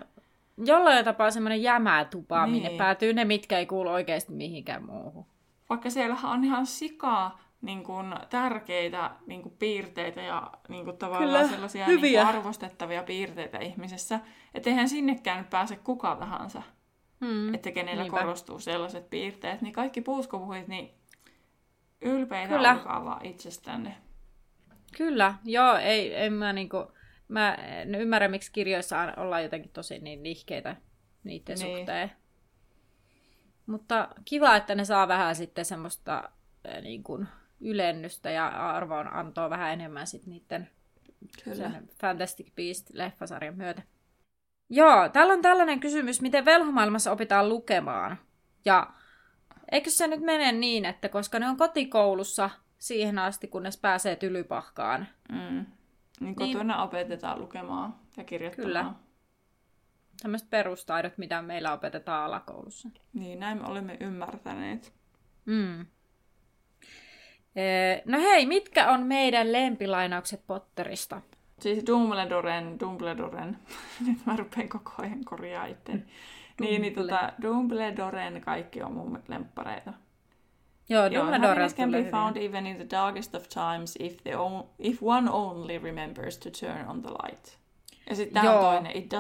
Jollain tapaa semmoinen jämätupa, niin. Minne päätyy ne, mitkä ei kuulu oikeasti mihinkään muuhun. Vaikka siellähän on ihan sikaa niin kuin, tärkeitä niin kuin, piirteitä ja niin kuin, tavallaan kyllä, sellaisia niin kuin, arvostettavia piirteitä ihmisessä. Että eihän sinnekään pääse kuka tahansa. Että kenellä niinpä korostuu sellaiset piirteet. Niin kaikki puuskupuhit, niin ylpeitä kyllä alkaa vaan itsestänne. Kyllä, joo, en mä niinku... Mä en ymmärrä, miksi kirjoissa ollaan jotenkin tosi niin nihkeitä niiden suhteen. Mutta kiva, että ne saa vähän sitten semmoista niin kuin ylennystä ja arvoon antoa vähän enemmän sitten niiden Fantastic Beast-leffasarjan myötä. Joo, täällä on tällainen kysymys, miten velhomaailmassa opitaan lukemaan. Ja eikö se nyt mene niin, että koska ne on kotikoulussa siihen asti, kunnes pääsee tylypahkaan. Niin kotona opetetaan lukemaan ja kirjoittamaan. Kyllä. Tämmöiset perustaidot, mitä meillä opetetaan alakoulussa. Niin, näin me olemme ymmärtäneet. No hei, mitkä on meidän lempilainaukset Potterista? Siis Dumbledoren. Nyt mä rupean koko ajan korjaa itseäni. Dumbledoren kaikki on mun lemppareita. Joo, Dumbledore can be found even in the darkest of times if one only remembers to turn on the light. Ja sitten tämä on toinen. It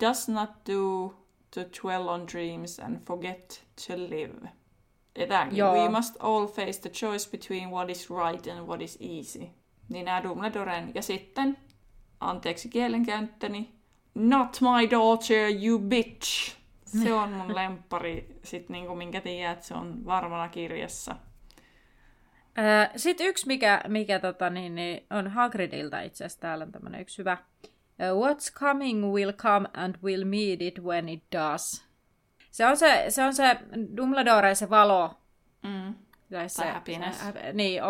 does not do to dwell on dreams and forget to live. Ja tämäkin. We must all face the choice between what is right and what is easy. Niin nämä Dumbledoren. Ja sitten, anteeksi kielenkäyttäni, not my daughter, you bitch. Se on mun lemppari, sit niinku, minkä tiedät, että se on varmana kirjassa. Sitten yksi, mikä on Hagridilta itse asiassa. Täällä on tämmönen yksi hyvä. What's coming will come and we'll meet it when it does. Se on se Dumbledore, se valo. Tai se, happiness. Niin,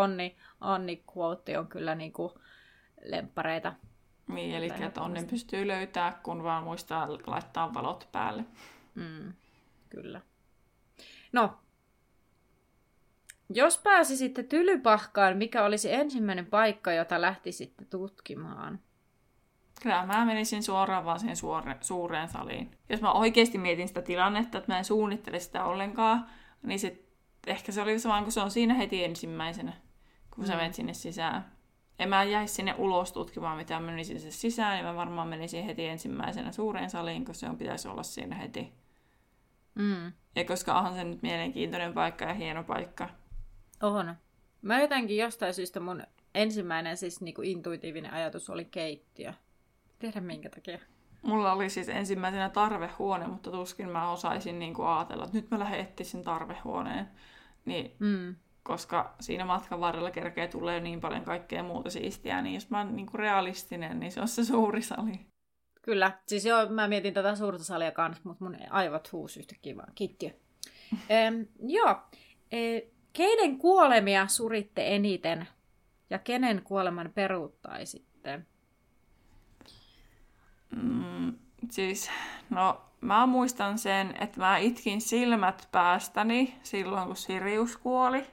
onni quote on kyllä niinku lemppareita. Niin, eli että onnen pystyy löytää, kun vaan muistaa laittaa valot päälle. Mm, kyllä. No, jos pääsisitte Tylypahkaan, mikä olisi ensimmäinen paikka, jota lähtisitte tutkimaan? Kyllä, mä menisin suoraan vaan siihen suureen saliin. Jos mä oikeasti mietin sitä tilannetta, että mä en suunnittele sitä ollenkaan, niin sit ehkä se oli vaan, kun se on siinä heti ensimmäisenä, kun sä menet sinne sisään. En mä jäisi sinne ulos tutkimaan, mitä mä menisin sinne sisään, niin mä varmaan menisin heti ensimmäisenä suureen saliin, koska se pitäisi olla siinä heti. Mm. Ja koska onhan se nyt mielenkiintoinen paikka ja hieno paikka. On. Mä jotenkin jostain syystä mun ensimmäinen siis niinku intuitiivinen ajatus oli keittiö. Tiedä minkä takia. Mulla oli siis ensimmäisenä tarvehuone, mutta tuskin mä osaisin niinku ajatella, että nyt mä lähden etsimään sen tarvehuoneen. Niin, koska siinä matkan varrella kerkeä tulee niin paljon kaikkea muuta siistiä, niin jos mä oon niinku realistinen, niin se on se suuri sali. Kyllä. Siis joo, mä mietin tätä suurta salia kanssa, mutta mun aivot huusi yhtäkkiä vaan kittiö. Joo. Keiden kuolemia suritte eniten ja kenen kuoleman peruuttaisitte? Siis, no mä muistan sen, että mä itkin silmät päästäni silloin, kun Sirius kuoli.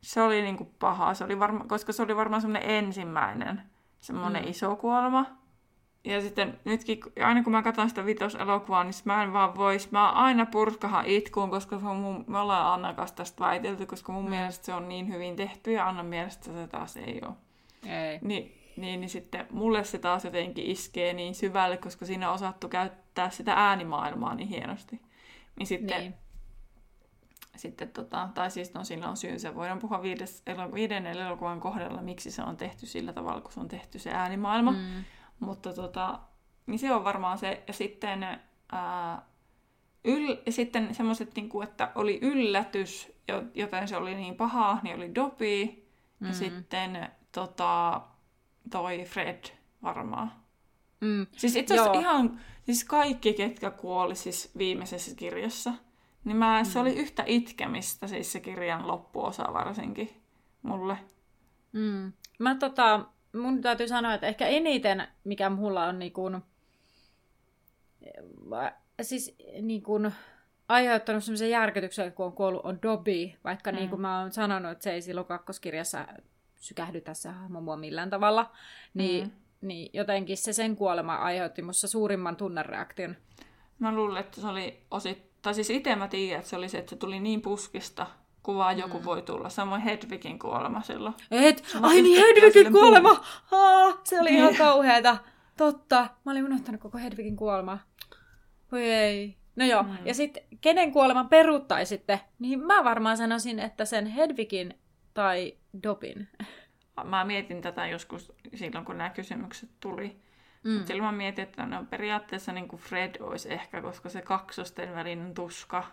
Se oli niinku paha, se oli koska se oli varmaan semmoinen ensimmäinen, semmoinen iso kuolema. Ja sitten nytkin, aina kun mä katson sitä vitoselokuvaa, niin mä en vaan vois, mä aina purskahan itkuun, koska se on me ollaan Annan kanssa tästä väitelty, koska mun mielestä se on niin hyvin tehty ja Annan mielestä se taas ei ole. Ei. Niin sitten mulle se taas jotenkin iskee niin syvälle, koska siinä on osattu käyttää sitä äänimaailmaa niin hienosti. Niin sitten, tai siis no sillä on syynsä. Voidaan puhua viidennen elokuvan kohdalla, miksi se on tehty sillä tavalla, kun se on tehty se äänimaailma. Mutta niin se on varmaan se. Ja sitten, sitten semmoiset, niin kuin, että oli yllätys, joten se oli niin pahaa, niin oli Dobby. Ja sitten toi Fred varmaan. Siis itse asiassa ihan siis kaikki, ketkä kuoli siis viimeisessä kirjassa, niin se oli yhtä itkemistä, siis se kirjan loppuosa varsinkin mulle. Mä mun täytyy sanoa, että ehkä eniten, mikä mulla on niin kuin aiheuttanut semmoisen järkytyksen, kun on kuollut, on Dobby. Vaikka niin kuin mä oon sanonut, että se ei silloin kakkoskirjassa sykähdytä se hahmo mua millään tavalla, niin jotenkin se sen kuolema aiheutti musta suurimman tunnereaktion. Mä luulen, että se oli tai siis itse mä tiedän, että se oli se, että se tuli niin puskista, kun vaan joku voi tulla. Samoin Hedwigin kuolema silloin. Ai niin, Hedwigin kuolema! Se oli ihan kauheata. Totta. Mä olin unohtanut koko Hedwigin kuolema. Voi ei. No joo. Ja sitten, kenen kuoleman peruuttaisitte, niin mä varmaan sanoisin, että sen Hedwigin tai Dobbyn. Mä mietin tätä joskus silloin, kun nämä kysymykset tuli. Mutta silloin mä mietin, että no, periaatteessa niin kuin Fred olisi ehkä, koska se kaksosten välinen tuska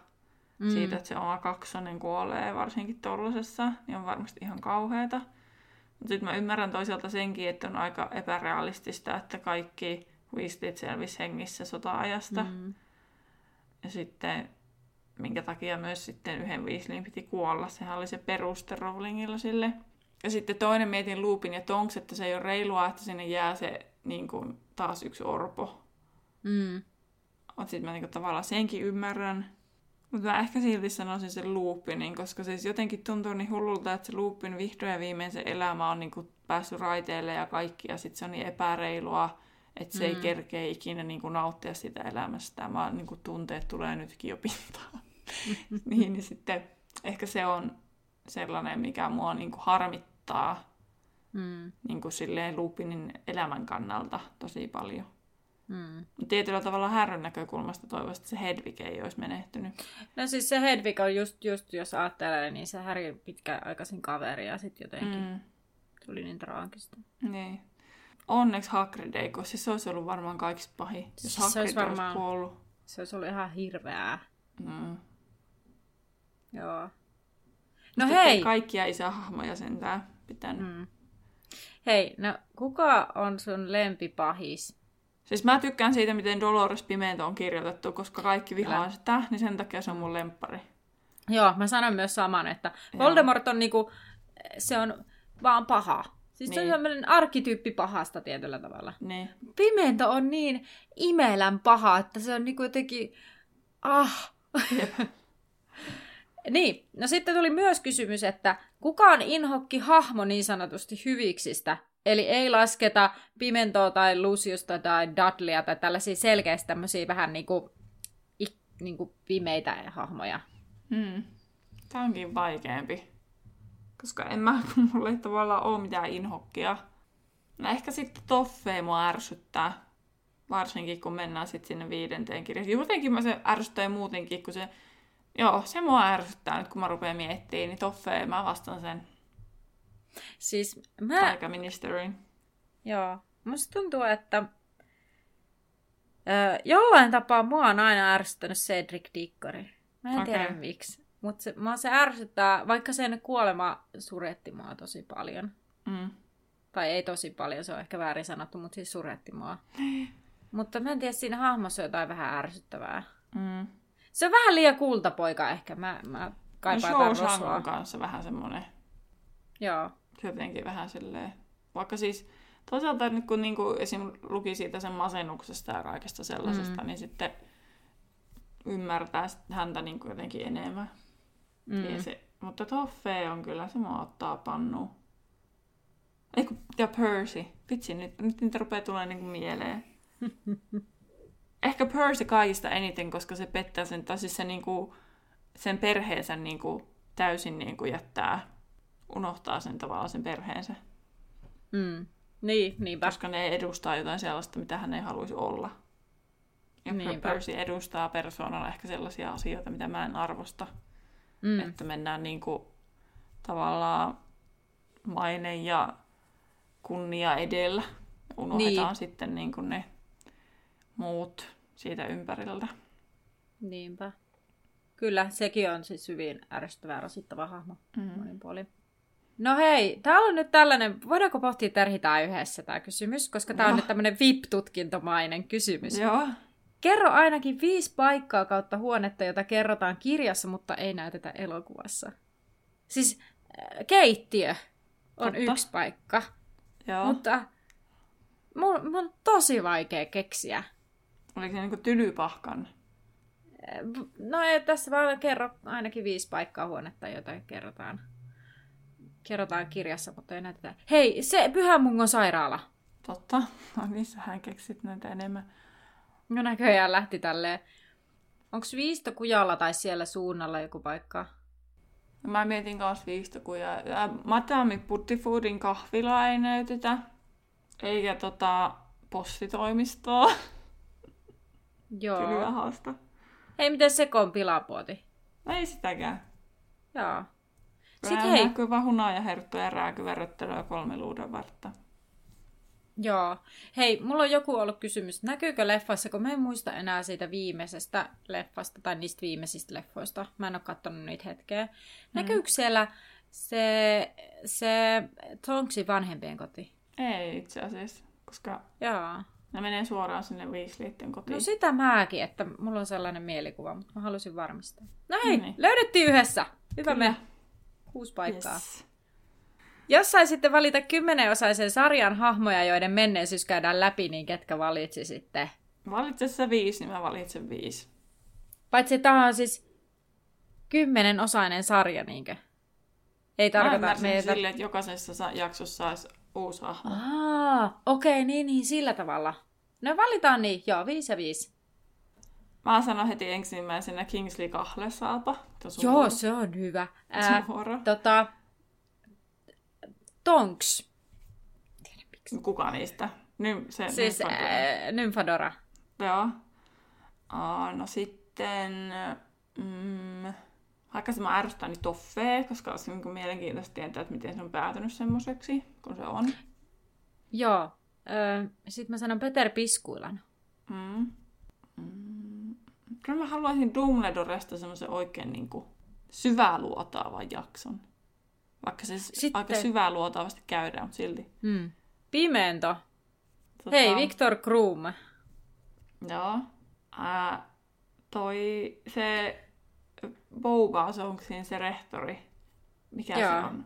siitä, että se oma kaksonen kuolee varsinkin tollasessa, niin on varmasti ihan kauheata. Mutta sitten mä ymmärrän toisaalta senkin, että on aika epärealistista, että kaikki Weasleyt selvisi hengissä sota-ajasta. Ja sitten, minkä takia myös sitten yhden Weasleyn piti kuolla. Sehän oli se peruste Rowlingilla sille. Ja sitten toinen mietin Lupin ja Tonks, että se ei ole reilua, että sinne jää se niin kuin, taas yksi orpo. Mutta sitten mä niin kuin, tavallaan senkin ymmärrän. Mutta mä ehkä silti sanoisin sen Lupinin, koska siis jotenkin tuntuu niin hullulta, että se Lupin vihdoin ja viimein se elämä on niin kuin päässyt raiteille ja kaikki, ja sitten se on niin epäreilua, että se ei kerkeä ikinä niin kuin nauttia sitä elämästä. Vaan niin kuin tunteet tulee nytkin jo pintaan. Niin sitten ehkä se on sellainen, mikä mua niin kuin harmittaa niin kuin silleen Lupinin elämän kannalta tosi paljon. Tietyllä tavalla härryn näkökulmasta toivottavasti se Hedwig ei olisi menehtynyt. No siis se Hedwig on just jos ajattelee, niin se Härin pitkäaikaisin kaveri ja sitten jotenkin tuli niin traagista. Niin. Onneksi Hagrid ei, koska siis se olisi ollut varmaan kaikista pahin, jos Hagrid olisi kuollut. Se olisi ollut ihan hirveää. Joo. No sitten hei! Kaikkia isähahmoja sentään pitänyt. Hei, no kuka on sun lempipahis? Siis mä tykkään siitä, miten Dolores Pimento on kirjoitettu, koska kaikki vihaa sitä, niin sen takia se on mun lemppari. Joo, mä sanon myös saman, että Voldemort on niinku, se on vaan paha. Siis niin. Se on sellainen arkkityyppi pahasta tietyllä tavalla. Niin. Pimento on niin imelän paha, että se on niinku jotenkin... Ah! Niin, no sitten tuli myös kysymys, että kuka on inhokkihahmo niin sanotusti hyviksistä? Eli ei lasketa Pimentoa tai Luciusta tai Dudleya tai tällaisia selkeästi tämmöisiä vähän niinku pimeitä hahmoja. Hmm. Tämä onkin vaikeampi, koska mulla ei tavallaan ole mitään inhokkia. No ehkä sitten Toffee mua ärsyttää, varsinkin kun mennään sitten sinne 5. kirjaan. Jotenkin mä se ärsyttää muutenkin, kun se... Joo, se mua ärsyttää nyt, kun mä rupean miettimään, niin Toffee, mä vastaan sen. Siis mä... Taikaministeriin. Joo, musta tuntuu, että... jollain tapaa mua on aina ärsyttänyt Cedric Diggory. Mä en tiedä miksi. Mutta se ärsyttää, vaikka sen kuolema suretti mua tosi paljon. Mm. Tai ei tosi paljon, se on ehkä väärin sanottu, mutta siis suretti mua. Mutta mä en tiedä, siinä hahmossa on jotain vähän ärsyttävää. Mm. Se on vähän liian kultapoika ehkä. Mä kaipaan jotain rosvaa. No Shawshank kanssa vähän semmoinen. Joo. Jotenkin vähän silleen. Vaikka siis toisaalta nyt kun niinku esim. Luki siitä sen masennuksesta ja kaikesta sellaisesta, niin sitten ymmärtää häntä niinku jotenkin enemmän. Mm. Se, mutta Toffee on kyllä, se mua ottaa pannuun. Eiku, ja Percy. Vitsi, nyt niitä rupeaa tulemaan niinku mieleen. Ehkä Percy kaikista eniten, koska se pettää sen, tai siis se niinku, sen perheensä niinku, täysin niinku, jättää, unohtaa sen tavallaan sen perheensä. Mm. Niin, niinpä. Koska ne edustaa jotain sellaista, mitä hän ei haluaisi olla. Ja niinpä. Percy edustaa persoonana ehkä sellaisia asioita, mitä mä en arvosta. Mm. Että mennään niinku, tavallaan maine ja kunnia edellä. Unohdetaan sitten niinku, ne... muut siitä ympäriltä. Niinpä. Kyllä, sekin on siis hyvin ärsyttävää, rasittava hahmo monin puolin. No hei, täällä on nyt tällainen, voidaanko pohtia Terhi tää yhdessä tämä kysymys, koska tää on nyt tämmöinen VIP-tutkintomainen kysymys. Joo. Kerro ainakin 5 paikkaa kautta huonetta, jota kerrotaan kirjassa, mutta ei näytetä elokuvassa. Siis keittiö on yksi paikka. Joo. Mutta mun on tosi vaikea keksiä. Oliko se niinku tylypahkan? No ei, tässä vaan kerro ainakin 5 paikkaa huonetta, joita kerrotaan kirjassa, mutta ei näytetä. Hei, se Pyhämungon sairaala. Totta. No niin, sähän keksit näitä enemmän. No näköjään lähti tälleen. Onks Viistokujalla tai siellä suunnalla joku paikka? No, mä mietin kanssa Viistokujaa. Madame Puttifoodin kahvilaa ei näytetä. Eikä postitoimistoa. Joo. Tylyahasta. Hei, miten Sekon pilapuoti? Ei sitäkään. Joo. Sitten hei. Näkyy vaan hunaa ja herttua ja rääkyväröttelyä 3 luuden vartta. Joo. Hei, mulla on joku ollut kysymys. Näkyykö leffassa, kun mä en muista enää siitä viimeisestä leffasta tai niistä viimeisistä leffoista. Mä en oo kattonut niitä hetkeä. Näkyykö siellä se Tonksin vanhempien koti? Ei itse asiassa, koska ne menee suoraan sinne Weasleyitten kotiin. No sitä mäkin, että mulla on sellainen mielikuva, mutta mä halusin varmistaa. No hei, löydettiin yhdessä! Hyvä me. 6 paikkaa. Yes. Jos saisitte valita 10-osaisen sarjan hahmoja, joiden menneisyys käydään läpi, niin ketkä valitsisitte? Valitset sä 5, niin mä valitsen 5. Paitsi tämä on siis 10-osainen sarja, niinkö? Ei tarkoita meitä. Mä ymmärsin silleen, että jokaisessa jaksossa saisi uusi hahmo. Okei, niin, sillä tavalla. No valitaan niin, joo, 5 ja 5. Mä sanon heti ensimmäisenä Kingsley Kahlesaapa. Joo, huoro. Se on hyvä. Tonks. Tiedän miksi. Kuka niistä? Siis Nymphadora. Joo. No sitten... Aikaisemmin mä ärsytän nyt Toffee, koska olisi mielenkiintoista tietää, että miten se on päätynyt semmoiseksi, kun se on. Joo. Sitten mä sanon Peter Piskuilan. Kyllä mä haluaisin Dumbledoresta semmoisen oikein syväluotaavan jakson. Vaikka se sitten... aika syväluotaavasti käydään, mutta silti. Pimento. Hei, Victor Krum. Joo. Toi se... Bobaus, onko siinä se rehtori? Mikä se on?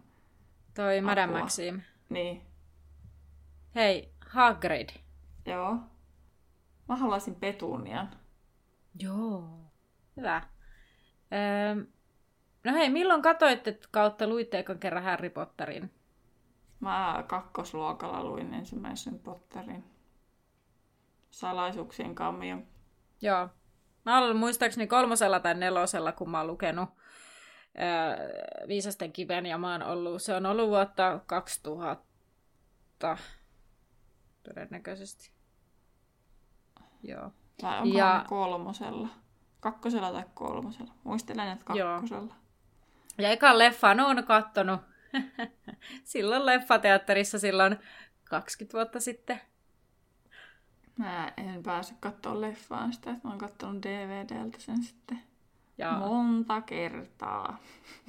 Toi Madame Maxime. Niin. Hei, Hagrid. Joo. Mä haluaisin Petunian. Joo. Hyvä. No hei, milloin katoitte kautta luitte ekan kerran Harry Potterin? Mä kakkosluokalla luin ensimmäisen Potterin. Salaisuuksien kammion. Joo. Mä olen muistaakseni 3. tai 4. kun mä oon lukenut Viisasten kiven ja mä oon ollut, se on ollut vuotta 2000 todennäköisesti. Joo. Tai onko ja... 3. 2. tai 3. Muistelen, että 2. Ja ekan leffan oon kattonut silloin leffateatterissa silloin 20 vuotta sitten. Mä en päässyt katsoa leffaan sitä, että mä oon kattonut DVDltä sen sitten monta kertaa.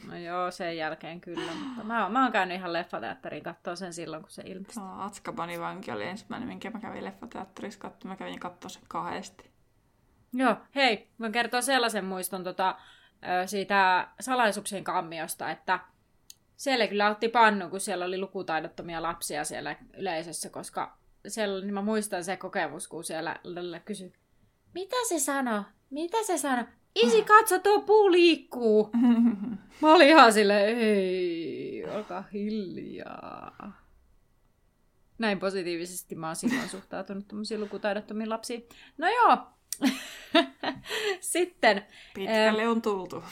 No joo, sen jälkeen kyllä, mutta mä oon käynyt ihan leffateatteriin katsoa sen silloin, kun se ilmestyi. Atskabanin vanki oli ensimmäinen, minkä mä kävin leffateatterissa katsoa, mä kävin katsoa sen 2. Joo, hei, voin kertoa sellaisen muiston siitä Salaisuuksien kammiosta, että siellä kyllä otti pannu, kun siellä oli lukutaidottomia lapsia siellä yleisössä, koska siellä, niin mä muistan se kokemus, kun siellä kysyi, mitä se sanoo? Isi, katso, tuo puu liikkuu. Mä olin ihan silleen, ei, olkaa hiljaa. Näin positiivisesti mä oon silloin suhtautunut tämmöisiin lukutaidottomiin lapsiin. No joo. Sitten. Pitkälle on tultu.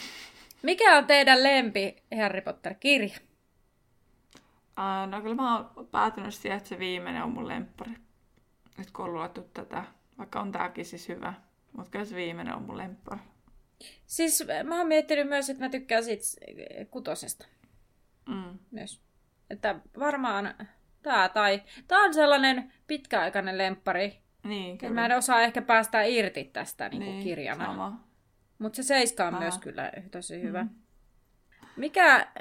Mikä on teidän lempi Harry Potter-kirja? No kyllä mä oon päätynyt siihen, että se viimeinen on mun lemppari. Nyt kun on luettu tätä, vaikka on tääkin siis hyvä, mutta kyllä se viimeinen on mun lemppari. Siis mä oon miettinyt myös, että mä tykkään siitä 6. myös. Että varmaan tää on sellainen pitkäaikainen lemppari. Niin, kyllä. Mä en osaa ehkä päästä irti tästä niin kirjana. Mutta se 7 on myös kyllä tosi hyvä.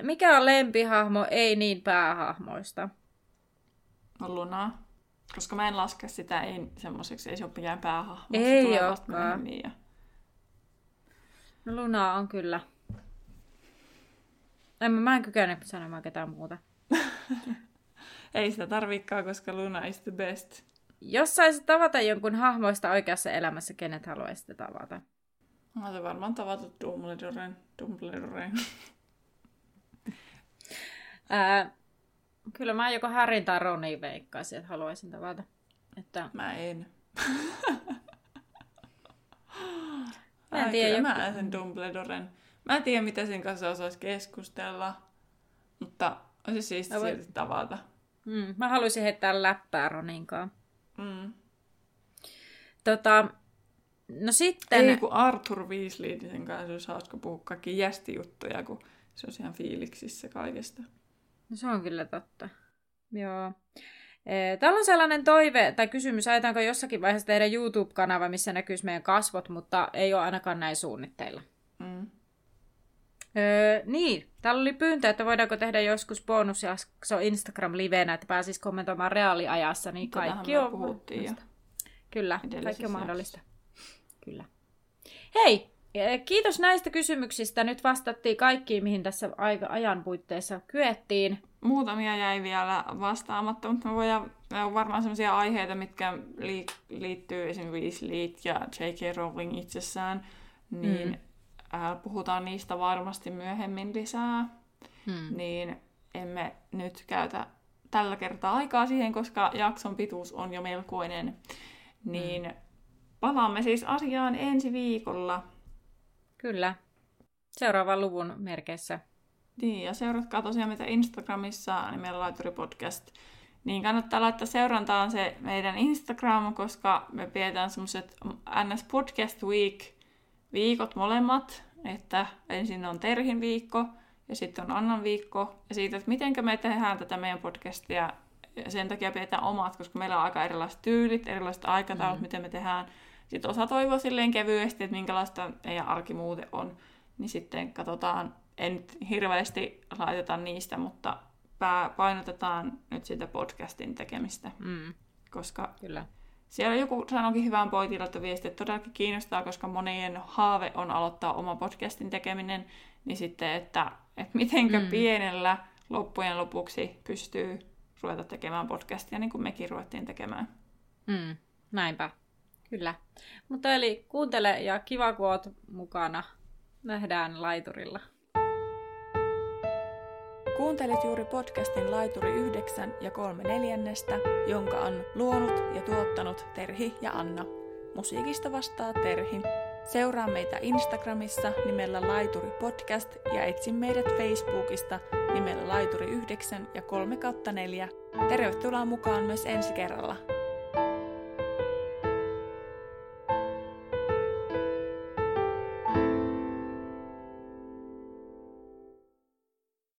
Mikä on lempihahmo, ei niin päähahmoista? On Luna. Koska mä en laske sitä semmoiseksi, ei se ole mikään päähahmo. Ei olekaan. Ja... No Luna on kyllä. Mä en kykene sanomaan ketään muuta. Ei sitä tarvikaan, koska Luna is the best. Jos saisit tavata jonkun hahmoista oikeassa elämässä, kenet haluaisit tavata? Mä olisin varmaan tavattu Dumbledoren. Kyllä mä joko Harryn tai Ronin veikkaisin, että haluaisin tavata. Että... Mä en. Mä en tiedä. Mä en Dumbledoren. Mä en tiedä, mitä sen kanssa osaisi keskustella, mutta olisi siistiä silti tavata. Mä haluaisin heittää läppää Roninkaan. No sitten... Ei, kun Arthur Weasley, niin sen kanssa olisi hauska puhua kaikki jästijuttuja, kun se on ihan fiiliksissä kaikesta. No se on kyllä totta. Joo. Täällä on sellainen toive tai kysymys, ajetaanko jossakin vaiheessa tehdä YouTube-kanava, missä näkyisi meidän kasvot, mutta ei ole ainakaan näin suunnitteilla. Niin, täällä oli pyyntö, että voidaanko tehdä joskus bonusjakso Instagram-livenä, että pääsis kommentoimaan reaaliajassa, niin kaikki on mahdollista. Kyllä, kaikki on mahdollista. Kyllä. Hei, kiitos näistä kysymyksistä. Nyt vastattiin kaikkiin, mihin tässä ajan puitteissa kyettiin. Muutamia jäi vielä vastaamatta, mutta me voidaan varmaan sellaisia aiheita, mitkä liittyy esimerkiksi Weasleyt ja J.K. Rowling itsessään, niin puhutaan niistä varmasti myöhemmin lisää. Niin emme nyt käytä tällä kertaa aikaa siihen, koska jakson pituus on jo melkoinen. Niin... Palaamme siis asiaan ensi viikolla. Kyllä. Seuraavan luvun merkeissä. Niin, ja seuratkaa tosiaan meitä Instagramissa, nimellä Laituri Podcast. Niin kannattaa laittaa seurantaan se meidän Instagram, koska me pidetään semmoiset NS Podcast Week-viikot molemmat. Että ensin on Terhin viikko, ja sitten on Annan viikko. Ja siitä, että miten me tehdään tätä meidän podcastia. Ja sen takia pidetään omat, koska meillä on aika erilaiset tyylit, erilaiset aikataulut, miten me tehdään. Sitten osa toivoo silleen kevyesti, että minkälaista meidän arki muuten on. Niin sitten katsotaan, en nyt hirveästi laiteta niistä, mutta painotetaan nyt sitä podcastin tekemistä. Koska Siellä joku sanoikin hyvän pointilta viesti, että todellakin kiinnostaa, koska monien haave on aloittaa oma podcastin tekeminen, niin sitten, että mitenkä pienellä loppujen lopuksi pystyy ruveta tekemään podcastia, niin kuin mekin ruvettiin tekemään. Mm, näinpä, kyllä. Mutta eli kuuntele ja kiva, kun oot mukana. Nähdään laiturilla. Kuuntelet juuri podcastin Laituri 9 ja 3/4, jonka on luonut ja tuottanut Terhi ja Anna. Musiikista vastaa Terhi. Seuraa meitä Instagramissa nimellä Laituri Podcast ja etsi meidät Facebookista nimellä Laituri 9 ja 3/4. Tervetuloa mukaan myös ensi kerralla!